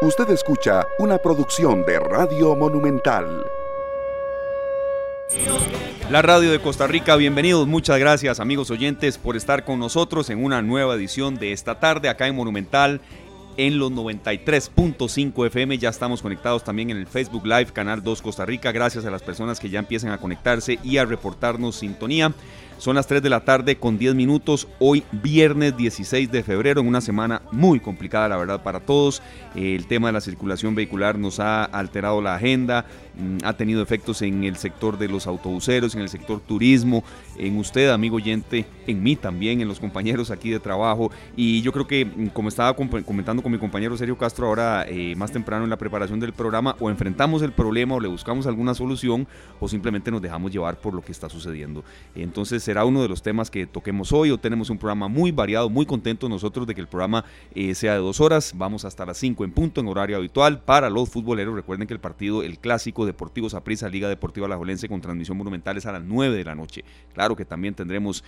Usted escucha una producción de Radio Monumental. La radio de Costa Rica, bienvenidos, muchas gracias amigos oyentes por estar con nosotros en una nueva edición de Esta Tarde acá en Monumental en los 93.5 FM. Ya estamos conectados también en el Facebook Live Canal 2 Costa Rica, gracias a las personas que ya empiezan a conectarse y a reportarnos sintonía. Son las 3 de la tarde con 10 minutos, hoy viernes 16 de febrero, en una semana muy complicada la verdad para todos. El tema de la circulación vehicular nos ha alterado la agenda, ha tenido efectos en el sector de los autobuseros, en el sector turismo, en usted amigo oyente, en mí también, en los compañeros aquí de trabajo. Y yo creo que, como estaba comentando con mi compañero Sergio Castro ahora más temprano en la preparación del programa, o enfrentamos el problema o le buscamos alguna solución o simplemente nos dejamos llevar por lo que está sucediendo. Entonces será uno de los temas que toquemos hoy. Hoy tenemos un programa muy variado, muy contentos nosotros de que el programa sea de 2 horas. Vamos hasta las 5 en punto en horario habitual para los futboleros. Recuerden que el partido, el clásico Deportivo Saprisa, Liga Deportiva Alajuelense con transmisión monumental es a las 9 de la noche. Claro que también tendremos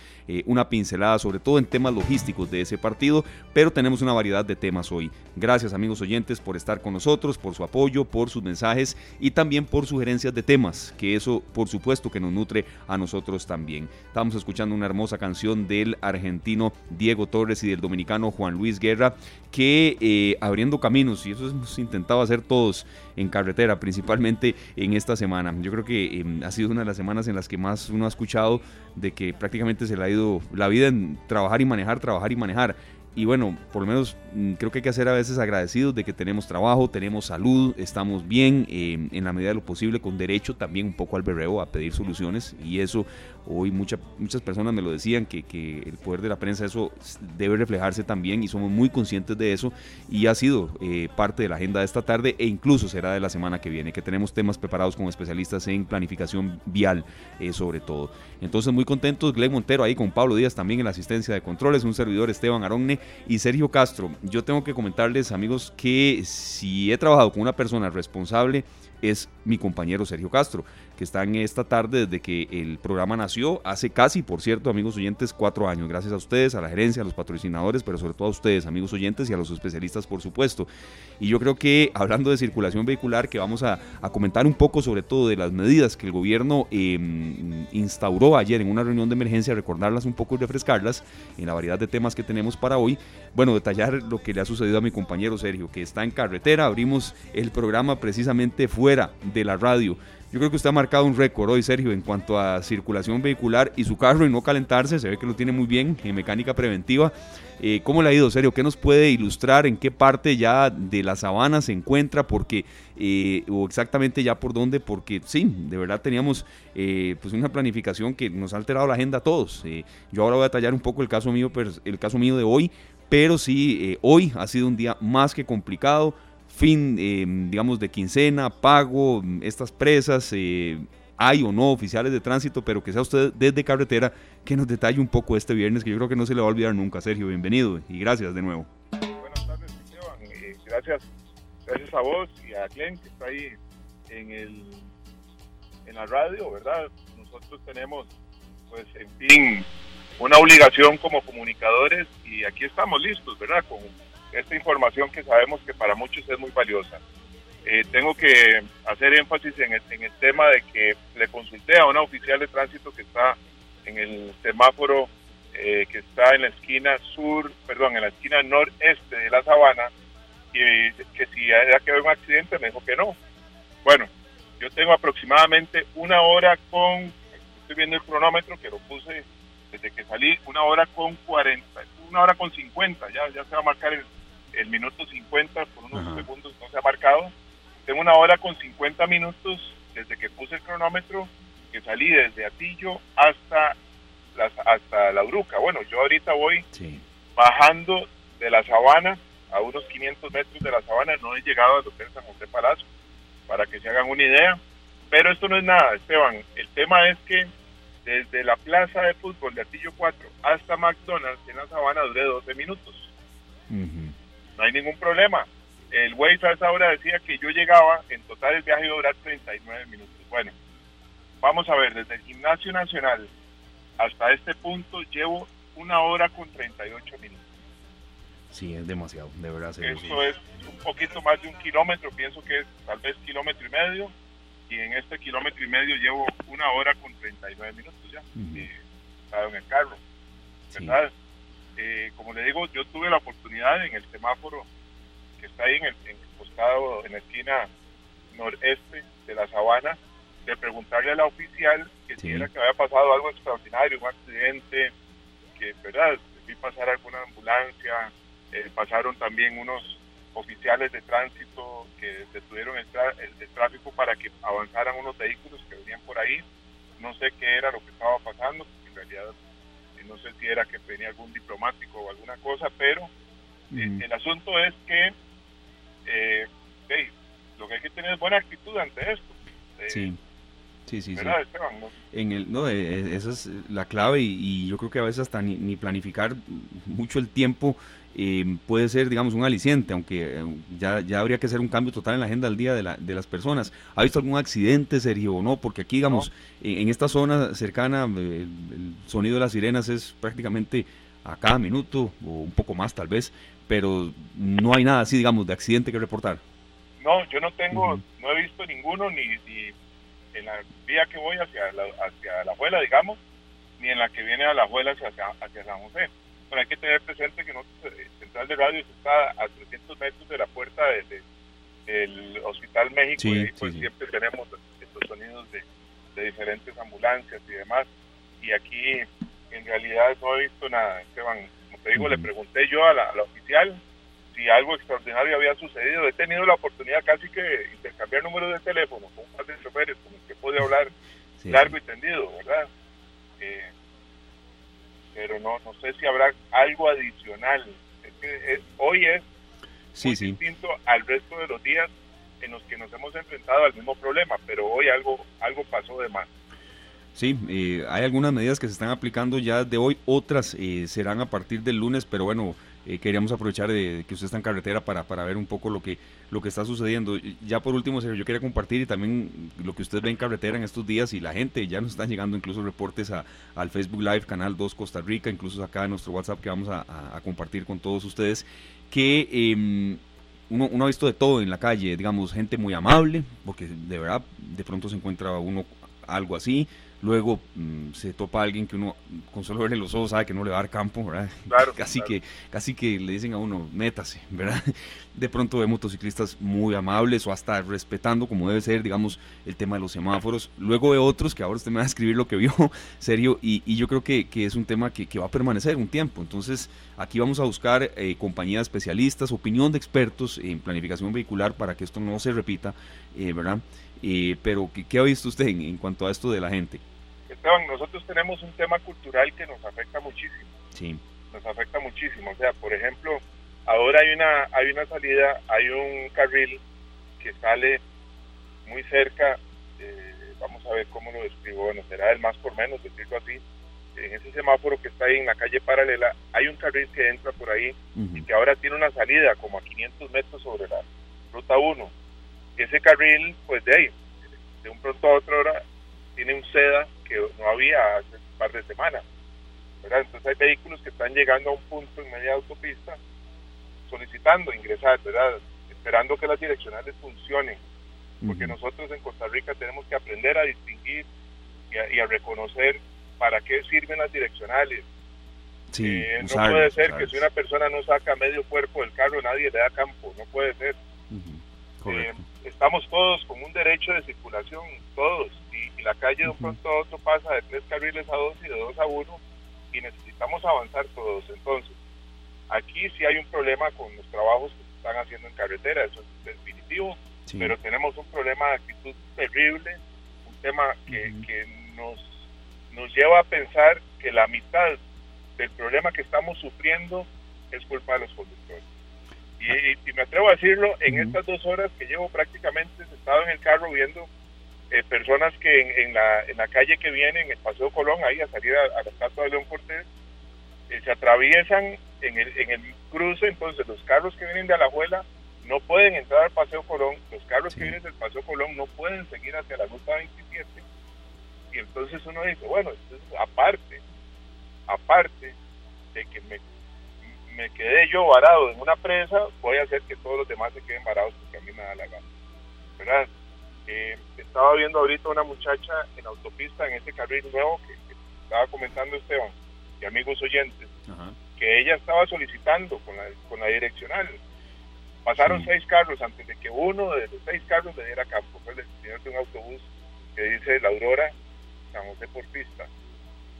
una pincelada sobre todo en temas logísticos de ese partido, pero tenemos una variedad de temas hoy. Gracias amigos oyentes por estar con nosotros, por su apoyo, por sus mensajes y también por sugerencias de temas, que eso por supuesto que nos nutre a nosotros también. Estamos escuchando una hermosa canción del argentino Diego Torres y del dominicano Juan Luis Guerra, que abriendo caminos, y eso hemos intentado hacer todos en carretera, principalmente en esta semana. Yo creo que ha sido una de las semanas en las que más uno ha escuchado de que prácticamente se le ha ido la vida en trabajar y manejar. Y bueno, por lo menos creo que hay que ser a veces agradecidos de que tenemos trabajo, tenemos salud, estamos bien, en la medida de lo posible, con derecho también un poco al berreo, a pedir soluciones. Y eso hoy muchas personas me lo decían, que el poder de la prensa, eso debe reflejarse también, y somos muy conscientes de eso, y ha sido parte de la agenda de Esta Tarde, e incluso será de la semana que viene, que tenemos temas preparados con especialistas en planificación vial, sobre todo. Entonces muy contentos, Glenn Montero ahí con Pablo Díaz también en la asistencia de controles, un servidor Esteban Aronne y Sergio Castro. Yo tengo que comentarles, amigos, que si he trabajado con una persona responsable es mi compañero Sergio Castro, que está en Esta Tarde desde que el programa nació, hace casi, por cierto, amigos oyentes, 4 años. Gracias a ustedes, a la gerencia, a los patrocinadores, pero sobre todo a ustedes, amigos oyentes, y a los especialistas, por supuesto. Y yo creo que, hablando de circulación vehicular, que vamos a comentar un poco sobre todo de las medidas que el gobierno instauró ayer en una reunión de emergencia, recordarlas un poco y refrescarlas en la variedad de temas que tenemos para hoy. Bueno, detallar lo que le ha sucedido a mi compañero Sergio, que está en carretera. Abrimos el programa precisamente fuera de la radio. Yo creo que usted ha marcado un récord hoy, Sergio, en cuanto a circulación vehicular y su carro y no calentarse. Se ve que lo tiene muy bien en mecánica preventiva. ¿Cómo le ha ido, Sergio? ¿Qué nos puede ilustrar? ¿En qué parte ya de la sabana se encuentra? Porque, o exactamente ya por dónde, porque sí, de verdad teníamos pues una planificación que nos ha alterado la agenda a todos. Yo ahora voy a detallar un poco el caso mío de hoy, pero sí, hoy ha sido un día más que complicado. Fin, digamos, de quincena, pago, estas presas, hay o no oficiales de tránsito, pero que sea usted desde carretera que nos detalle un poco este viernes, que yo creo que no se le va a olvidar nunca. Sergio, bienvenido y gracias de nuevo. Buenas tardes, Esteban. Gracias a vos y a Glenn, que está ahí en la radio, ¿verdad? Nosotros tenemos, pues, en fin, una obligación como comunicadores y aquí estamos listos, ¿verdad? Con esta información que sabemos que para muchos es muy valiosa. Tengo que hacer énfasis en el tema de que le consulté a una oficial de tránsito que está en el semáforo que está en la esquina en la esquina noreste de la sabana, y que si había que haber un accidente, me dijo que no. Bueno, yo tengo aproximadamente 1 hora estoy viendo el cronómetro que lo puse desde que salí, 1 hora con 50, ya se va a marcar el minuto 50, por unos segundos no se ha marcado. Tengo 1 hora con 50 minutos desde que puse el cronómetro, que salí desde Atillo hasta La Uruca. Bueno, yo ahorita voy bajando de la sabana, a unos 500 metros de la sabana, no he llegado a lo que es San José Palacio, para que se hagan una idea. Pero esto no es nada, Esteban. El tema es que desde la plaza de fútbol de Atillo 4 hasta McDonald's en la sabana duré 12 minutos. Uh-huh. No hay ningún problema. El Waze a esa hora decía que yo llegaba, en total el viaje iba a durar 39 minutos. Bueno, vamos a ver, desde el Gimnasio Nacional hasta este punto llevo 1 hora con 38 minutos. Sí, es demasiado, de verdad. Esto es un poquito más de un kilómetro, pienso que es tal vez kilómetro y medio, y en este kilómetro y medio llevo 1 hora con 39 minutos ya, en el carro, ¿verdad? Sí. Como le digo, yo tuve la oportunidad en el semáforo que está ahí en el costado, en la esquina noreste de la Sabana, de preguntarle a la oficial que si era que había pasado algo extraordinario, un accidente, que, ¿verdad?, vi pasar alguna ambulancia, pasaron también unos oficiales de tránsito que detuvieron el tráfico para que avanzaran unos vehículos que venían por ahí. No sé qué era lo que estaba pasando, porque en realidad no sé si era que venía algún diplomático o alguna cosa, pero el asunto es que lo que hay que tener es buena actitud ante esto. Sí. ¿Verdad, Esteban? No, esa es la clave, y yo creo que a veces hasta ni planificar mucho el tiempo puede ser, digamos, un aliciente, aunque ya habría que hacer un cambio total en la agenda al día de las personas. ¿Ha visto algún accidente, Sergio, o no? Porque aquí, digamos, no. En esta zona cercana, el sonido de las sirenas es prácticamente a cada minuto, o un poco más tal vez, pero no hay nada así, digamos, de accidente que reportar. No, yo no tengo, no he visto ninguno, ni en la vía que voy hacia Alajuela, digamos, ni en la que viene a Alajuela hacia San José. Bueno, hay que tener presente que Central de Radios está a 300 metros de la puerta del Hospital México, y ahí pues siempre tenemos estos sonidos de diferentes ambulancias y demás, y aquí en realidad no he visto nada, Esteban. Como te digo, le pregunté yo a la oficial si algo extraordinario había sucedido. He tenido la oportunidad casi que de intercambiar números de teléfono con un par de choferes con el que pude hablar largo y tendido, ¿verdad? Pero no sé si habrá algo adicional. Es que hoy es muy distinto al resto de los días en los que nos hemos enfrentado al mismo problema, pero hoy algo pasó de más. Sí, hay algunas medidas que se están aplicando ya de hoy, otras serán a partir del lunes, pero bueno, queríamos aprovechar de que usted está en carretera para ver un poco lo que está sucediendo. Ya por último, Sergio, yo quería compartir y también lo que usted ve en carretera en estos días, y la gente, ya nos están llegando incluso reportes al Facebook Live, Canal 2 Costa Rica, incluso acá en nuestro WhatsApp que vamos a compartir con todos ustedes, que uno ha visto de todo en la calle, digamos, gente muy amable, porque de verdad de pronto se encuentra uno algo así, luego se topa a alguien que uno con solo verle los ojos sabe que no le va a dar campo, ¿verdad? Claro, casi que le dicen a uno, métase, ¿verdad? De pronto ve motociclistas muy amables o hasta respetando como debe ser, digamos, el tema de los semáforos. Luego ve otros que ahora usted me va a escribir lo que vio, Sergio, y yo creo que es un tema que va a permanecer un tiempo. Entonces aquí vamos a buscar compañía de especialistas, opinión de expertos en planificación vehicular para que esto no se repita, ¿verdad? Pero ¿qué ha visto usted en cuanto a esto de la gente? Esteban, nosotros tenemos un tema cultural que nos afecta muchísimo. Sí. Nos afecta muchísimo. O sea, por ejemplo, ahora hay una salida, hay un carril que sale muy cerca, vamos a ver cómo lo describo, bueno, será el más por menos, decirlo así. En ese semáforo que está ahí en la calle paralela, hay un carril que entra por ahí y que ahora tiene una salida como a 500 metros sobre la ruta 1. Ese carril, pues de un pronto a otra hora, tiene un ceda que no había hace un par de semanas, ¿verdad? Entonces hay vehículos que están llegando a un punto en media autopista solicitando ingresar, ¿verdad? Esperando que las direccionales funcionen, porque nosotros en Costa Rica tenemos que aprender a distinguir y a reconocer para qué sirven las direccionales. Sí, no puede ser que si una persona no saca medio cuerpo del carro, nadie le da campo, no puede ser. Estamos todos con un derecho de circulación, todos, y la calle de un pronto a otro pasa de 3 carriles a 2 y de 2 a 1, y necesitamos avanzar todos. Entonces, aquí sí hay un problema con los trabajos que se están haciendo en carretera, eso es definitivo, pero tenemos un problema de actitud terrible, un tema que nos lleva a pensar que la mitad del problema que estamos sufriendo es culpa de los conductores. Y me atrevo a decirlo, en estas 2 horas que llevo prácticamente sentado en el carro viendo personas que en la calle que viene, en el Paseo Colón, ahí a salir a la Estatua de León Cortés, se atraviesan en el cruce. Entonces los carros que vienen de Alajuela no pueden entrar al Paseo Colón, los carros que vienen del Paseo Colón no pueden seguir hacia la ruta 27, y entonces uno dice, bueno, entonces, aparte de que me me quedé yo varado en una presa, voy a hacer que todos los demás se queden varados porque a mí me da la gana, ¿verdad? Estaba viendo ahorita una muchacha en autopista, en este carril nuevo que estaba comentando Esteban y amigos oyentes, ajá, que ella estaba solicitando con la direccional. Pasaron, sí, 6 carros antes de que uno de los 6 carros le diera campo. Fue el señor de un autobús que dice La Aurora, San José Portista.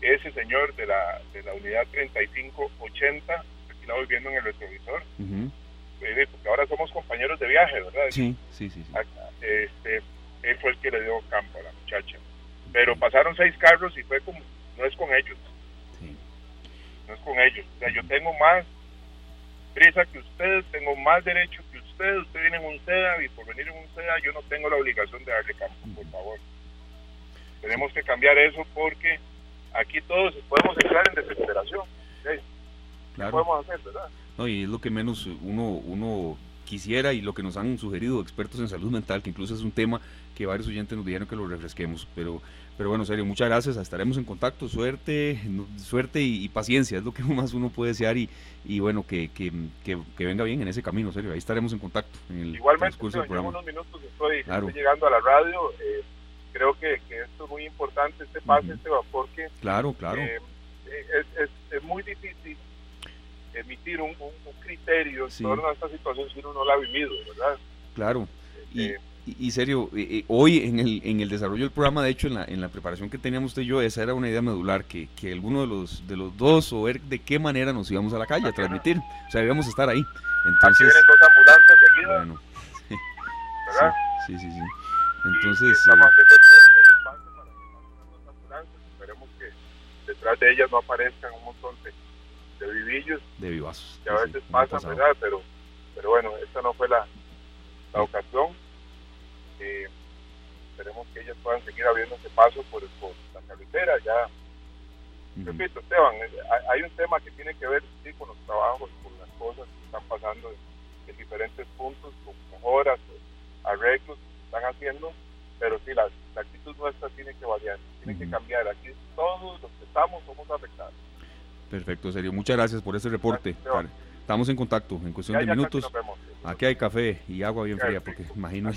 Ese señor de la unidad 3580, aquí la voy viendo en el retrovisor, uh-huh, porque ahora somos compañeros de viaje, ¿verdad? Sí, sí, sí, sí. Él fue el que le dio campo a la muchacha. Pero pasaron 6 carros y fue como, no es con ellos. Sí. No es con ellos. O sea, yo tengo más prisa que ustedes, tengo más derecho que ustedes, ustedes vienen en un SEDA y por venir en un SEDA yo no tengo la obligación de darle campo, por favor. Tenemos que cambiar eso porque aquí todos podemos entrar en desesperación. ¿Sí? Claro. ¿Qué podemos hacer, verdad? No, y es lo que menos uno quisiera y lo que nos han sugerido expertos en salud mental, que incluso es un tema que varios oyentes nos dijeron que lo refresquemos, pero bueno, Sergio, muchas gracias, estaremos en contacto, suerte y paciencia, es lo que más uno puede desear y bueno, que venga bien en ese camino, Sergio, ahí estaremos en contacto. Igualmente, en unos minutos estoy llegando a la radio, creo que esto es muy importante, este pase, uh-huh, este vapor, que claro. Es muy difícil emitir un criterio en torno a esta situación si uno no la ha vivido, ¿verdad? Claro, y Sergio, hoy en el desarrollo del programa, de hecho en la preparación que teníamos usted y yo, esa era una idea medular, que alguno de los dos, o ver de qué manera nos íbamos a la calle a transmitir, o sea, íbamos a estar ahí. Entonces, aquí vienen 2 ambulancias seguidas, bueno, sí, ¿verdad? Sí. Entonces, estamos haciendo el espacio para que pasen 2 ambulancias, esperemos que detrás de ellas no aparezcan un montón de vivillos, de vivazos, que a veces pasan, ¿verdad? Pero bueno, esta no fue la ocasión. Esperemos que ellas puedan seguir abriéndose paso por la carretera. Ya, uh-huh, repito, Esteban, hay un tema que tiene que ver, sí, con los trabajos, con las cosas que están pasando en diferentes puntos, con mejoras, arreglos que están haciendo, pero sí, la actitud nuestra tiene que variar, tiene, uh-huh, que cambiar. Aquí todos los que estamos somos afectados. Perfecto, Sergio. Muchas gracias por ese reporte. Vale, estamos en contacto. En cuestión de minutos, aquí hay café y agua bien fría, porque imagino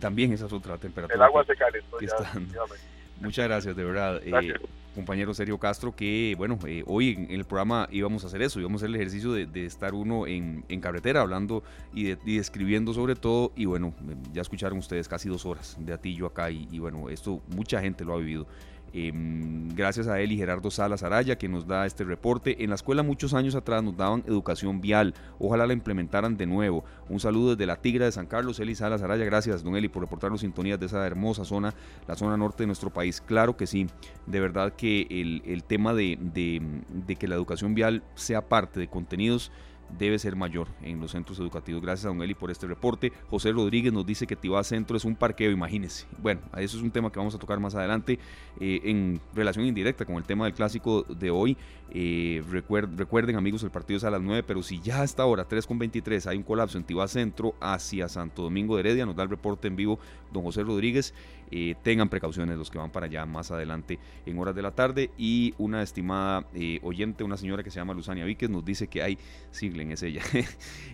también esa es otra temperatura. El agua se calentó ya. Muchas gracias, de verdad. Gracias. Compañero Sergio Castro, que bueno, hoy en el programa íbamos a hacer eso, íbamos a hacer el ejercicio de estar uno en carretera hablando y describiendo sobre todo, y bueno, ya escucharon ustedes casi 2 horas de Atillo acá, y bueno, esto mucha gente lo ha vivido. Gracias a él y Gerardo Salas Araya, que nos da este reporte. En la escuela muchos años atrás nos daban educación vial, ojalá la implementaran de nuevo. Un saludo desde la Tigra de San Carlos, Eli Salas Araya. Gracias, don Eli, por reportarnos sintonías de esa hermosa zona, la zona norte de nuestro país. Claro que sí, de verdad que el tema de que la educación vial sea parte de contenidos debe ser mayor en los centros educativos. Gracias a don Eli por este reporte. José Rodríguez nos dice que Tibá Centro es un parqueo, imagínense. Bueno, eso es un tema que vamos a tocar más adelante en relación indirecta con el tema del clásico de hoy. Recuerden, amigos, el partido es a las 9, pero si ya hasta ahora, 3:23, hay un colapso en Tibá Centro hacia Santo Domingo de Heredia, nos da el reporte en vivo don José Rodríguez. Tengan precauciones los que van para allá más adelante en horas de la tarde. Y una estimada oyente, una señora que se llama Luzania Víquez, nos dice que hay Siglen, es ella.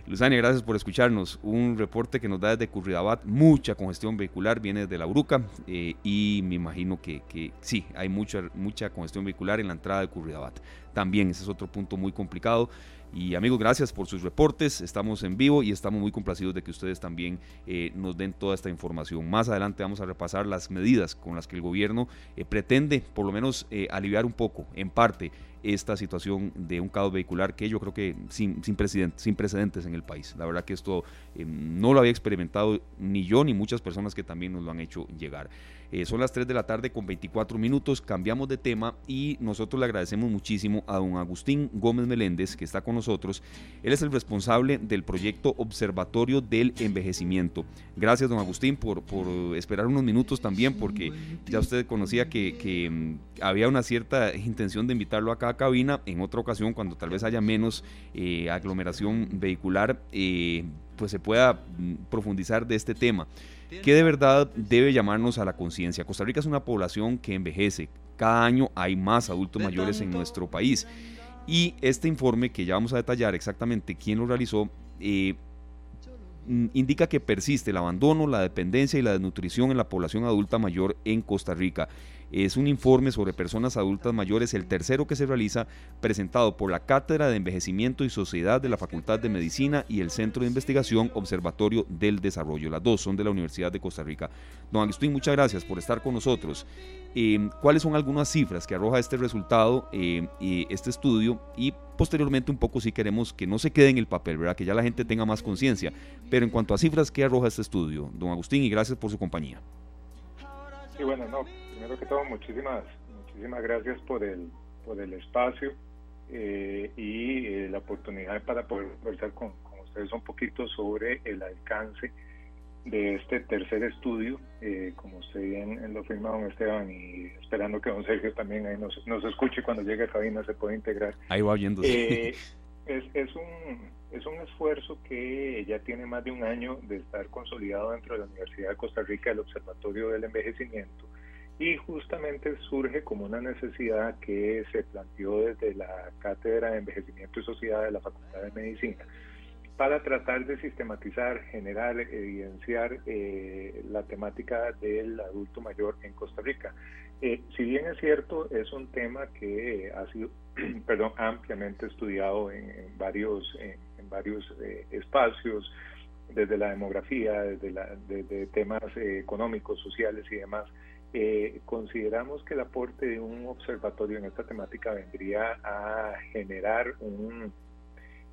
Luzania, gracias por escucharnos. Un reporte que nos da desde Curridabat, mucha congestión vehicular, viene desde La Uruca, y me imagino que sí, hay mucha congestión vehicular en la entrada de Curridabat. También ese es otro punto muy complicado. Y amigos, gracias por sus reportes, estamos en vivo y estamos muy complacidos de que ustedes también nos den toda esta información. Más adelante vamos a repasar las medidas con las que el gobierno pretende por lo menos aliviar un poco, en parte, esta situación de un caos vehicular que yo creo que sin precedentes en el país. La verdad que esto no lo había experimentado ni yo ni muchas personas que también nos lo han hecho llegar. Son las 3:24 p.m, cambiamos de tema y nosotros le agradecemos muchísimo a don Agustín Gómez Meléndez, que está con nosotros. Él es el responsable del proyecto Observatorio del Envejecimiento. Gracias, don Agustín, por esperar unos minutos también, porque ya usted conocía que había una cierta intención de invitarlo acá a cabina en otra ocasión, cuando tal vez haya menos aglomeración vehicular, pues se pueda profundizar de este tema, que de verdad debe llamarnos a la conciencia. Costa Rica es una población que envejece, cada año hay más adultos mayores en nuestro país Y este informe, que ya vamos a detallar exactamente quién lo realizó, indica que persiste el abandono, la dependencia y la desnutrición en la población adulta mayor en Costa Rica. Es un informe sobre personas adultas mayores, el tercero que se realiza, presentado por la Cátedra de Envejecimiento y Sociedad de la Facultad de Medicina y el Centro de Investigación Observatorio del Desarrollo. Las dos son de la Universidad de Costa Rica. Don Agustín, muchas gracias por estar con nosotros. ¿Cuáles son algunas cifras que arroja este resultado, este estudio? Y posteriormente un poco sí queremos que no se quede en el papel, ¿verdad? Que ya la gente tenga más conciencia. Pero en cuanto a cifras, ¿qué arroja este estudio, don Agustín? Y gracias por su compañía. Sí, bueno, no. Primero que todo, muchísimas gracias por el espacio y la oportunidad para poder conversar con ustedes un poquito sobre el alcance de este tercer estudio, como usted bien lo firma, don Esteban, y esperando que don Sergio también ahí nos escuche cuando llegue a cabina, se puede integrar. Ahí va viendo. Es un esfuerzo que ya tiene más de un año de estar consolidado dentro de la Universidad de Costa Rica, el Observatorio del Envejecimiento. Y justamente surge como una necesidad que se planteó desde la Cátedra de Envejecimiento y Sociedad de la Facultad de Medicina para tratar de sistematizar, generar, evidenciar la temática del adulto mayor en Costa Rica. Si bien es cierto, es un tema que ha sido ampliamente estudiado en varios espacios, desde la demografía, desde temas económicos, sociales y demás. Consideramos que el aporte de un observatorio en esta temática vendría a generar un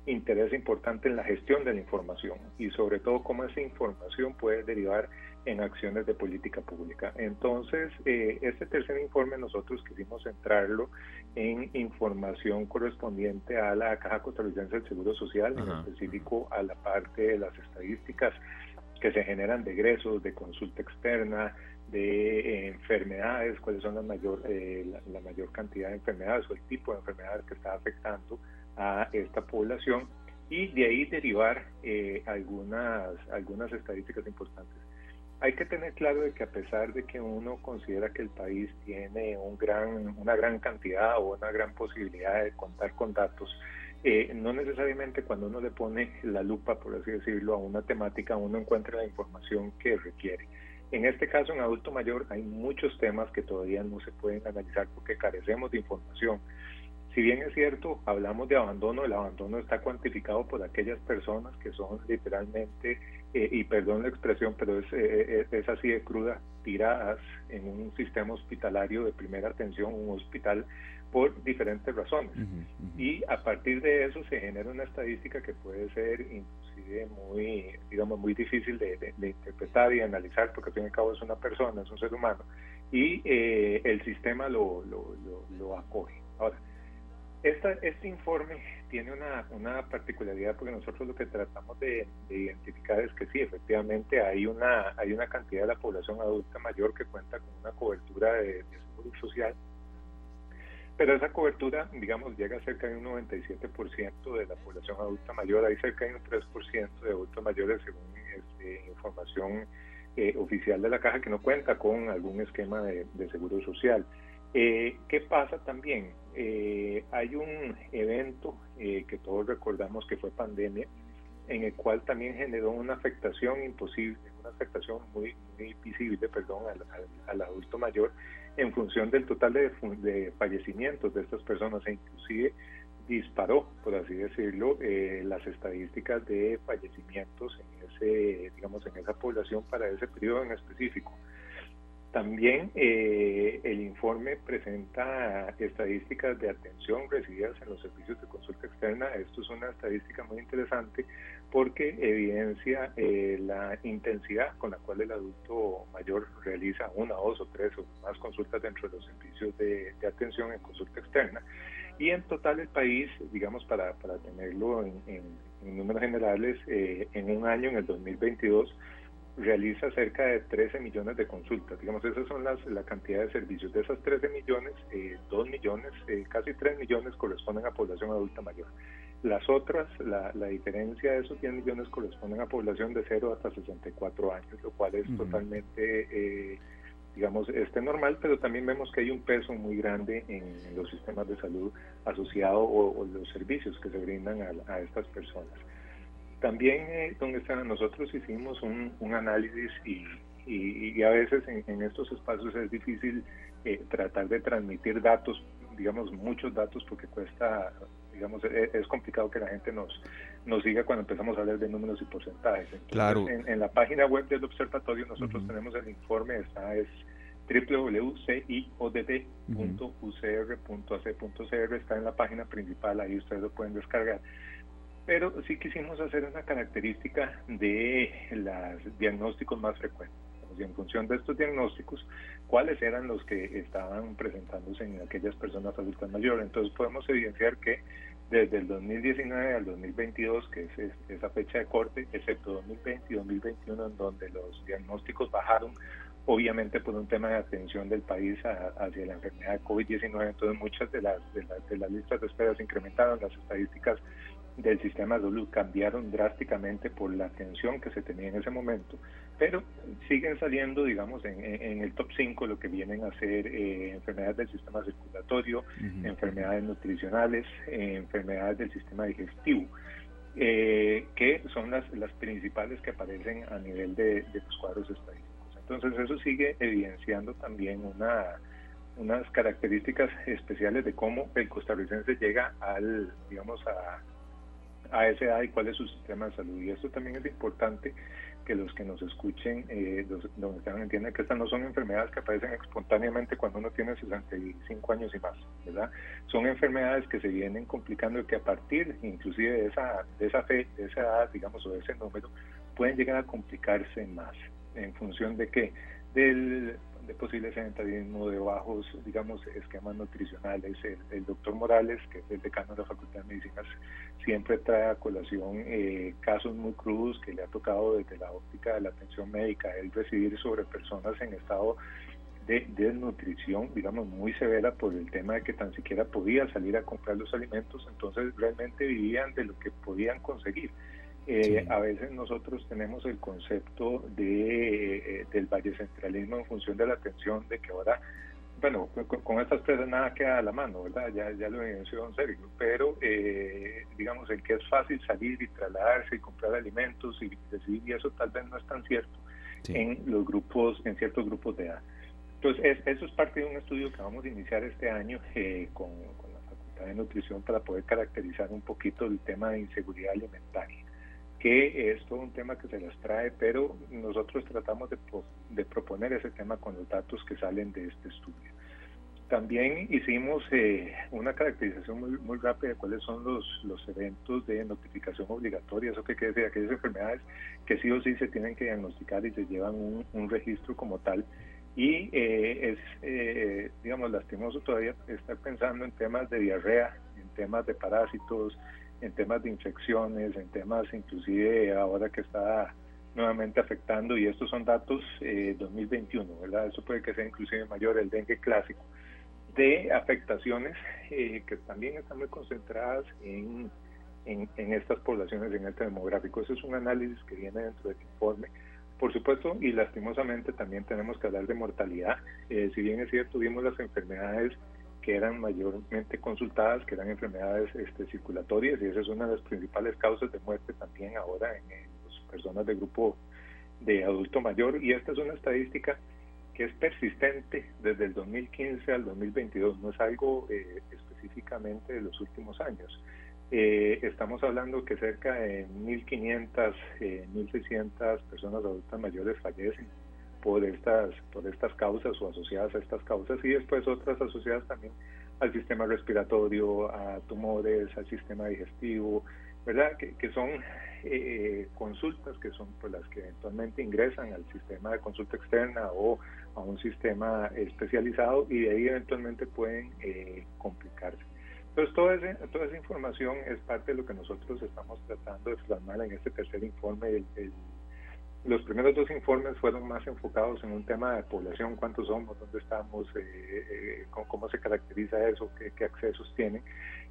interés importante en la gestión de la información y sobre todo cómo esa información puede derivar en acciones de política pública. Entonces, este tercer informe nosotros quisimos centrarlo en información correspondiente a la Caja Costarricense del Seguro Social, en específico a la parte de las estadísticas que se generan de egresos, de consulta externa, de enfermedades, cuáles son la mayor cantidad de enfermedades o el tipo de enfermedades que está afectando a esta población, y de ahí derivar algunas estadísticas importantes. Hay que tener claro de que, a pesar de que uno considera que el país tiene una gran cantidad o una gran posibilidad de contar con datos, no necesariamente cuando uno le pone la lupa, por así decirlo, a una temática, uno encuentra la información que requiere. En este caso, en adulto mayor, hay muchos temas que todavía no se pueden analizar porque carecemos de información. Si bien es cierto, hablamos de abandono, el abandono está cuantificado por aquellas personas que son literalmente, y perdón la expresión, pero es así de cruda, tiradas en un sistema hospitalario de primera atención, un hospital, por diferentes razones. Y a partir de eso se genera una estadística que puede ser inclusive muy difícil de interpretar y analizar, porque al fin y al cabo es una persona, es un ser humano, y el sistema lo acoge. Ahora, este informe tiene una particularidad, porque nosotros lo que tratamos de identificar es que sí, efectivamente hay una cantidad de la población adulta mayor que cuenta con una cobertura de seguro social, pero esa cobertura, digamos, llega a cerca de un 97% de la población adulta mayor. Hay cerca de un 3% de adultos mayores, según información oficial de la Caja, que no cuenta con algún esquema de seguro social. ¿Qué pasa también? Hay un evento que todos recordamos que fue pandemia, en el cual también generó una afectación muy visible, al adulto mayor, en función del total de fallecimientos de estas personas, e inclusive disparó, por así decirlo, las estadísticas de fallecimientos en esa población para ese periodo en específico. También el informe presenta estadísticas de atención recibidas en los servicios de consulta externa. Esto es una estadística muy interesante porque evidencia la intensidad con la cual el adulto mayor realiza 1, 2 o 3 o más consultas dentro de los servicios de atención en consulta externa. Y en total el país, digamos, para tenerlo en números generales, en un año, en el 2022, realiza cerca de 13 millones de consultas. Digamos, esas son la cantidad de servicios. De esas 13 millones, 2 millones, casi 3 millones corresponden a población adulta mayor. Las otras, la diferencia de esos 10 millones corresponden a población de 0 hasta 64 años, lo cual es totalmente digamos, normal, pero también vemos que hay un peso muy grande en los sistemas de salud asociado o los servicios que se brindan a estas personas. También nosotros hicimos un análisis y a veces en estos espacios es difícil tratar de transmitir datos, digamos, muchos datos, porque cuesta, digamos, es complicado que la gente nos siga cuando empezamos a hablar de números y porcentajes. Entonces, claro. En la página web del observatorio nosotros tenemos el informe, es www.ciodd.ucr.ac.cr, está en la página principal, ahí ustedes lo pueden descargar. Pero sí quisimos hacer una característica de los diagnósticos más frecuentes. Y en función de estos diagnósticos, ¿cuáles eran los que estaban presentándose en aquellas personas adultas mayores? Entonces podemos evidenciar que desde el 2019 al 2022, que es esa fecha de corte, excepto 2020 y 2021, en donde los diagnósticos bajaron, obviamente por un tema de atención del país hacia la enfermedad de COVID-19, entonces muchas de las listas de espera se incrementaron, las estadísticas del sistema de salud cambiaron drásticamente por la atención que se tenía en ese momento, pero siguen saliendo, digamos, en el top 5 lo que vienen a ser enfermedades del sistema circulatorio, enfermedades nutricionales, enfermedades del sistema digestivo, que son las principales que aparecen a nivel de los cuadros estadísticos. Entonces eso sigue evidenciando también unas características especiales de cómo el costarricense llega a esa edad y cuál es su sistema de salud. Y esto también es importante que los que nos escuchen entiendan que estas no son enfermedades que aparecen espontáneamente cuando uno tiene 65 años y más, ¿verdad? Son enfermedades que se vienen complicando y que a partir inclusive de esa edad, digamos, o de ese número, pueden llegar a complicarse más en función de qué, de posible sedentarismo, de bajos, digamos, esquemas nutricionales. El doctor Morales, que es el decano de la Facultad de Medicina, siempre trae a colación casos muy crudos que le ha tocado desde la óptica de la atención médica, el decidir sobre personas en estado de desnutrición, digamos, muy severa por el tema de que tan siquiera podía salir a comprar los alimentos, entonces realmente vivían de lo que podían conseguir. Sí. A veces nosotros tenemos el concepto del vallecentralismo en función de la atención, de que ahora, bueno, con estas presas nada queda a la mano, ¿verdad? Ya lo evidenció don Sergio, pero digamos, el que es fácil salir y trasladarse y comprar alimentos y decidir, y eso tal vez no es tan cierto en ciertos grupos de edad. Entonces, eso es parte de un estudio que vamos a iniciar este año con la Facultad de Nutrición para poder caracterizar un poquito el tema de inseguridad alimentaria, que es todo un tema que se las trae, pero nosotros tratamos de proponer ese tema con los datos que salen de este estudio. También hicimos una caracterización muy, muy rápida de cuáles son los eventos de notificación obligatoria, eso que quiere decir aquellas enfermedades que sí o sí se tienen que diagnosticar y se llevan un registro como tal. Y es, digamos, lastimoso todavía estar pensando en temas de diarrea, en temas de parásitos, en temas de infecciones, en temas inclusive ahora que está nuevamente afectando, y estos son datos 2021, ¿verdad? Eso puede que sea inclusive mayor, el dengue clásico, de afectaciones que también están muy concentradas en estas poblaciones, en este demográfico. Ese es un análisis que viene dentro del informe, por supuesto, y lastimosamente también tenemos que hablar de mortalidad. Si bien es cierto, vimos las enfermedades que eran mayormente consultadas, que eran enfermedades circulatorias, y esa es una de las principales causas de muerte también ahora en las personas del grupo de adulto mayor, y esta es una estadística que es persistente desde el 2015 al 2022, no es algo específicamente de los últimos años. Estamos hablando que cerca de 1.500, 1.600 personas adultas mayores fallecen por estas causas o asociadas a estas causas, y después otras asociadas también al sistema respiratorio, a tumores, al sistema digestivo, ¿verdad? Que son consultas que son por las que eventualmente ingresan al sistema de consulta externa o a un sistema especializado, y de ahí eventualmente pueden complicarse. Entonces toda esa información es parte de lo que nosotros estamos tratando de plasmar en este tercer informe. Los primeros dos informes fueron más enfocados en un tema de población, cuántos somos, dónde estamos, cómo se caracteriza eso, qué accesos tienen.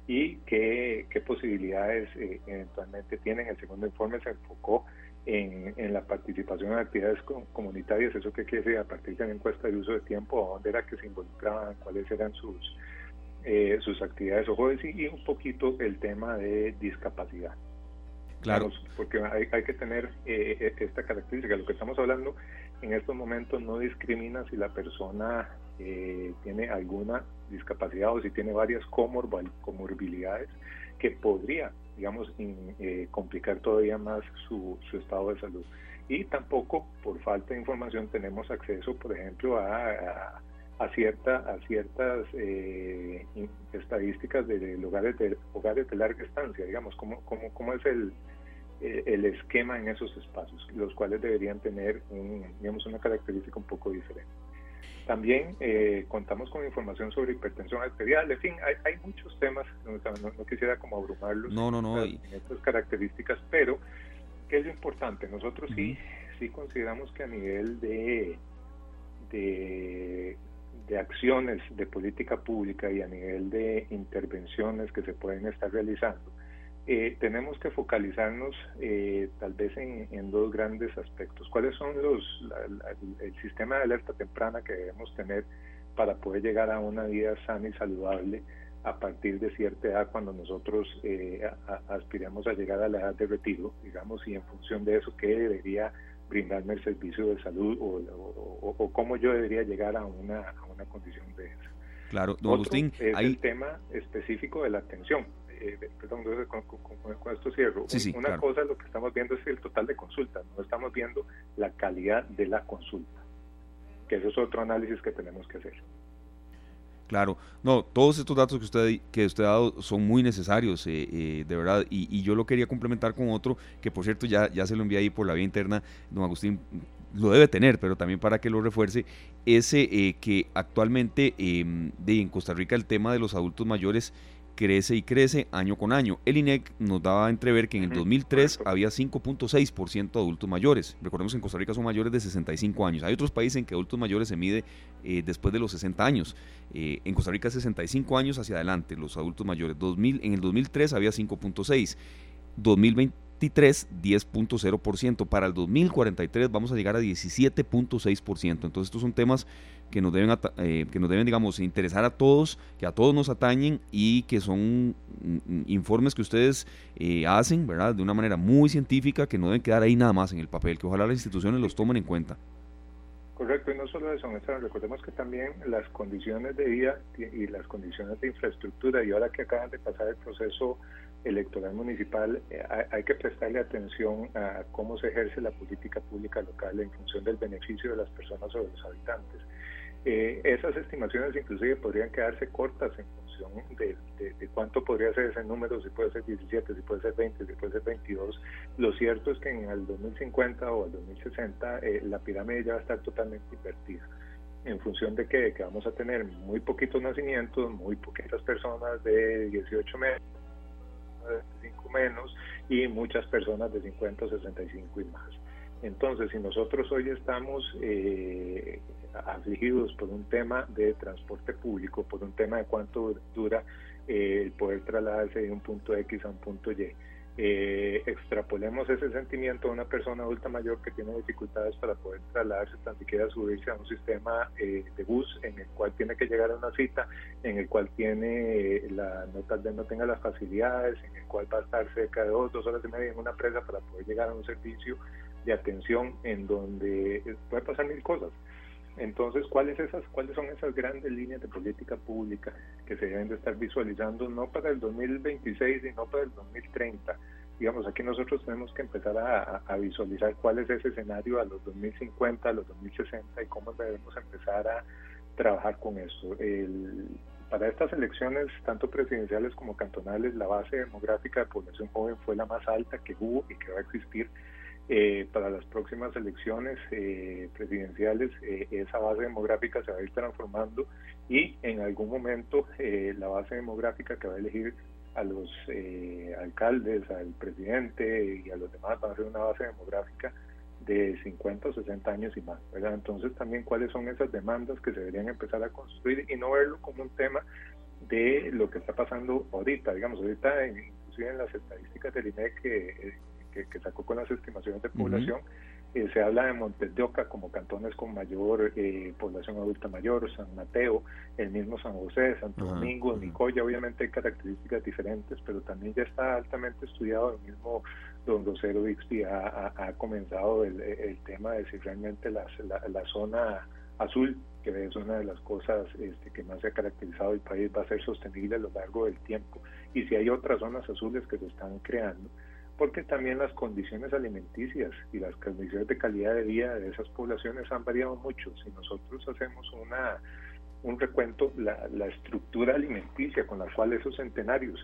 y qué posibilidades eventualmente tienen. El segundo informe se enfocó en la participación en actividades comunitarias. ¿Eso qué quiere decir? A partir de la encuesta de uso de tiempo, ¿a dónde era que se involucraban? ¿Cuáles eran sus actividades o juegos? Y un poquito el tema de discapacidad. Claro. Porque hay que tener esta característica. Lo que estamos hablando en estos momentos no discrimina si la persona tiene alguna discapacidad o si tiene varias comorbilidades que podría, digamos, complicar todavía más su estado de salud. Y tampoco, por falta de información, tenemos acceso, por ejemplo, a ciertas estadísticas de hogares de larga estancia, digamos, cómo es el esquema en esos espacios, los cuales deberían tener una característica un poco diferente. También contamos con información sobre hipertensión arterial. En fin, hay muchos temas, no quisiera como abrumarlos en estas características, pero ¿qué es lo importante? Nosotros sí consideramos que a nivel de acciones de política pública y a nivel de intervenciones que se pueden estar realizando, tenemos que focalizarnos tal vez en dos grandes aspectos. ¿Cuáles son el sistema de alerta temprana que debemos tener para poder llegar a una vida sana y saludable a partir de cierta edad, cuando nosotros aspiramos a llegar a la edad de retiro, digamos, y en función de eso, qué debería brindarme el servicio de salud o cómo yo debería llegar a una condición de esa? Claro, don Agustín, el tema específico de la atención. Perdón, con esto cierro. Sí, una claro. Cosa, lo que estamos viendo es el total de consultas, no estamos viendo la calidad de la consulta, que eso es otro análisis que tenemos que hacer. Claro, no, todos estos datos que usted ha dado son muy necesarios, de verdad, y yo lo quería complementar con otro, que por cierto ya se lo envié ahí por la vía interna, don Agustín lo debe tener, pero también para que lo refuerce, que actualmente en Costa Rica el tema de los adultos mayores crece y crece año con año. El INEC nos daba a entrever que en el 2003 había 5.6% de adultos mayores. Recordemos que en Costa Rica son mayores de 65 años. Hay otros países en que adultos mayores se mide después de los 60 años. En Costa Rica 65 años hacia adelante los adultos mayores. En el 2003 había 5.6%. 2023, 10.0%. Para el 2043 vamos a llegar a 17.6%. Entonces estos son temas que nos deben, digamos, interesar a todos, que a todos nos atañen y que son informes que ustedes hacen, ¿verdad?, de una manera muy científica, que no deben quedar ahí nada más en el papel, que ojalá las instituciones los tomen en cuenta. Correcto, y no solo eso, recordemos que también las condiciones de vida y las condiciones de infraestructura, y ahora que acaban de pasar el proceso electoral municipal, hay que prestarle atención a cómo se ejerce la política pública local en función del beneficio de las personas o de los habitantes. Esas estimaciones inclusive podrían quedarse cortas en función de cuánto podría ser ese número, si puede ser 17, si puede ser 20, si puede ser 22. Lo cierto es que en el 2050 o el 2060 la pirámide ya va a estar totalmente invertida, en función de que vamos a tener muy poquitos nacimientos, muy poquitas personas de 18 meses, 5 menos, y muchas personas de 50 o 65 y más. Entonces, si nosotros hoy estamos afligidos por un tema de transporte público, por un tema de cuánto dura el poder trasladarse de un punto X a un punto Y, extrapolemos ese sentimiento a una persona adulta mayor que tiene dificultades para poder trasladarse, tan siquiera subirse a un sistema de bus en el cual tiene que llegar a una cita, en el cual tal vez no tenga las facilidades, en el cual va a estar cerca de 2 horas y media en una presa para poder llegar a un servicio de atención en donde puede pasar mil cosas. Entonces, ¿cuáles son esas grandes líneas de política pública que se deben de estar visualizando, no para el 2026 y no para el 2030? Digamos, aquí nosotros tenemos que empezar a visualizar cuál es ese escenario a los 2050, a los 2060, y cómo debemos empezar a trabajar con eso. Para estas elecciones, tanto presidenciales como cantonales, la base demográfica de población joven fue la más alta que hubo y que va a existir. Para las próximas elecciones presidenciales, esa base demográfica se va a ir transformando, y en algún momento la base demográfica que va a elegir a los alcaldes, al presidente y a los demás, va a ser una base demográfica de 50 o 60 años y más, ¿verdad? Entonces también, ¿cuáles son esas demandas que se deberían empezar a construir? Y no verlo como un tema de lo que está pasando ahorita, digamos, ahorita inclusive en las estadísticas del INEC que sacó con las estimaciones de población, se habla de Montes de Oca como cantones con mayor población adulta mayor, San Mateo, el mismo San José, Santo Domingo, Nicoya. Obviamente hay características diferentes, pero también ya está altamente estudiado. El mismo don Rosero Bixby ha comenzado el tema de si realmente la zona azul, que es una de las cosas que más se ha caracterizado el país, va a ser sostenible a lo largo del tiempo, y si hay otras zonas azules que se están creando, porque también las condiciones alimenticias y las condiciones de calidad de vida de esas poblaciones han variado mucho. Si nosotros hacemos un recuento, la estructura alimenticia con la cual esos centenarios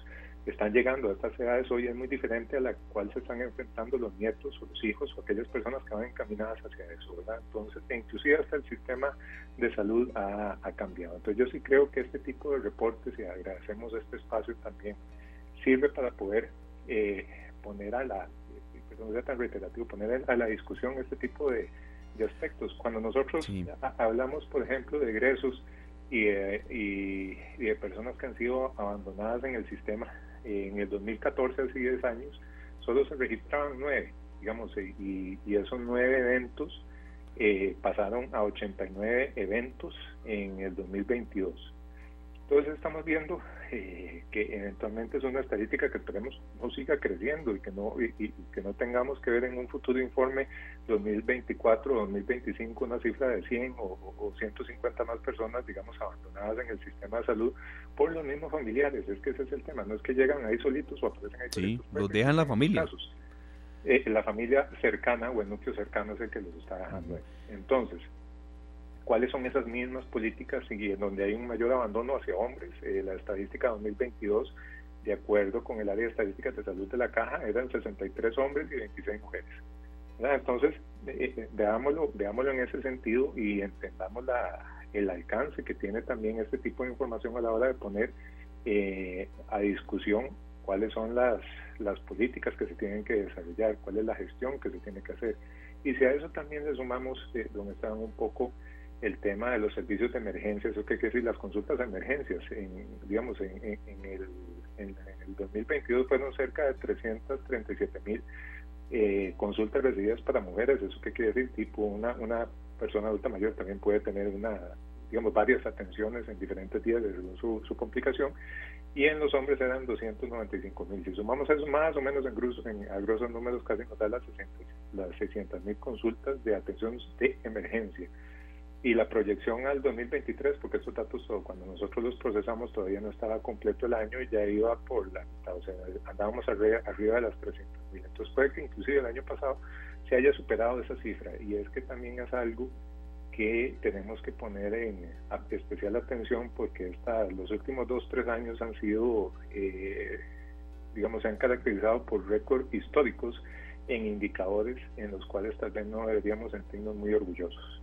están llegando a estas edades hoy es muy diferente a la cual se están enfrentando los nietos o los hijos o aquellas personas que van encaminadas hacia eso, ¿verdad? Entonces, inclusive hasta el sistema de salud ha cambiado. Entonces yo sí creo que este tipo de reportes, y agradecemos este espacio también, sirve para poder poner que no sea tan reiterativo, poner a la discusión este tipo de aspectos. Cuando nosotros hablamos, por ejemplo, de egresos y de personas que han sido abandonadas en el sistema, en el 2014, hace 10 años, solo se registraban 9, digamos, y esos 9 eventos pasaron a 89 eventos en el 2022. Entonces estamos viendo que eventualmente es una estadística que esperemos no siga creciendo y que no tengamos que ver en un futuro informe 2024 o 2025 una cifra de 100 o 150 más personas, digamos, abandonadas en el sistema de salud por los mismos familiares. Es que ese es el tema, no es que llegan ahí solitos o aparecen ahí solitos. Sí, los dejan la familia. Casos. La familia cercana o el núcleo cercano es el que los está dejando. Entonces, ¿cuáles son esas mismas políticas y en donde hay un mayor abandono hacia hombres? La estadística 2022, de acuerdo con el área de estadísticas de salud de la Caja, eran 63 hombres y 26 mujeres. ¿Verdad? Entonces, veámoslo en ese sentido y entendamos el alcance que tiene también este tipo de información a la hora de poner a discusión cuáles son las políticas que se tienen que desarrollar, cuál es la gestión que se tiene que hacer. Y si a eso también le sumamos, donde estaban un poco, el tema de los servicios de emergencia, eso que quiere decir las consultas de emergencias, en el 2022 fueron cerca de 337.000 consultas recibidas para mujeres. Eso que quiere decir, tipo, una persona adulta mayor también puede tener varias atenciones en diferentes días según su complicación, y en los hombres eran 295.000. Si sumamos eso más o menos a grosos números, casi nos da las 600.000 consultas de atención de emergencia. Y la proyección al 2023, porque estos datos, cuando nosotros los procesamos, todavía no estaba completo el año y ya iba por la mitad, o sea, andábamos arriba de las 300.000. Entonces puede que inclusive el año pasado se haya superado esa cifra, y es que también es algo que tenemos que poner en especial atención, porque los últimos 2-3 años han sido, se han caracterizado por récords históricos en indicadores en los cuales tal vez no deberíamos sentirnos muy orgullosos,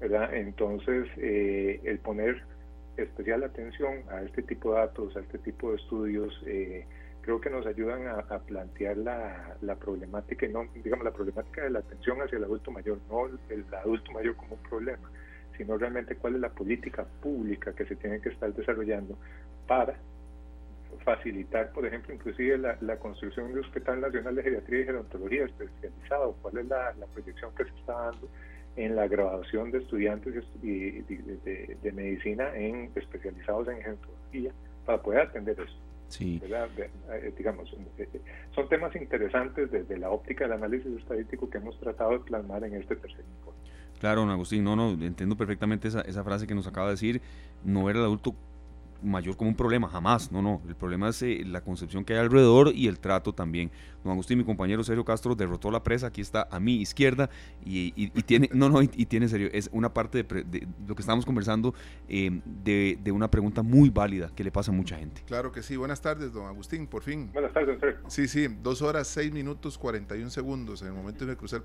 ¿verdad? Entonces, el poner especial atención a este tipo de datos, a este tipo de estudios, creo que nos ayudan a plantear la problemática, y no, digamos, la problemática de la atención hacia el adulto mayor, no el adulto mayor como un problema, sino realmente cuál es la política pública que se tiene que estar desarrollando para facilitar, por ejemplo, inclusive la construcción de un Hospital Nacional de Geriatría y Gerontología especializado. ¿Cuál es la proyección que se está dando en la graduación de estudiantes de medicina especializados en gerontología para poder atender eso? Sí. Son temas interesantes desde la óptica del análisis estadístico que hemos tratado de plasmar en este tercer informe. Claro, don Agustín, no, entiendo perfectamente esa frase que nos acaba de decir, no ver al adulto mayor como un problema, jamás, no, el problema es la concepción que hay alrededor y el trato también. Don Agustín, mi compañero Sergio Castro derrotó la presa, aquí está a mi izquierda y tiene, tiene serio, es una parte de lo que estábamos conversando, de una pregunta muy válida que le pasa a mucha gente. Claro que sí, buenas tardes, don Agustín, por fin. Buenas tardes, Sergio. Sí, 2 horas 6 minutos 41 segundos, en el momento de cruzar el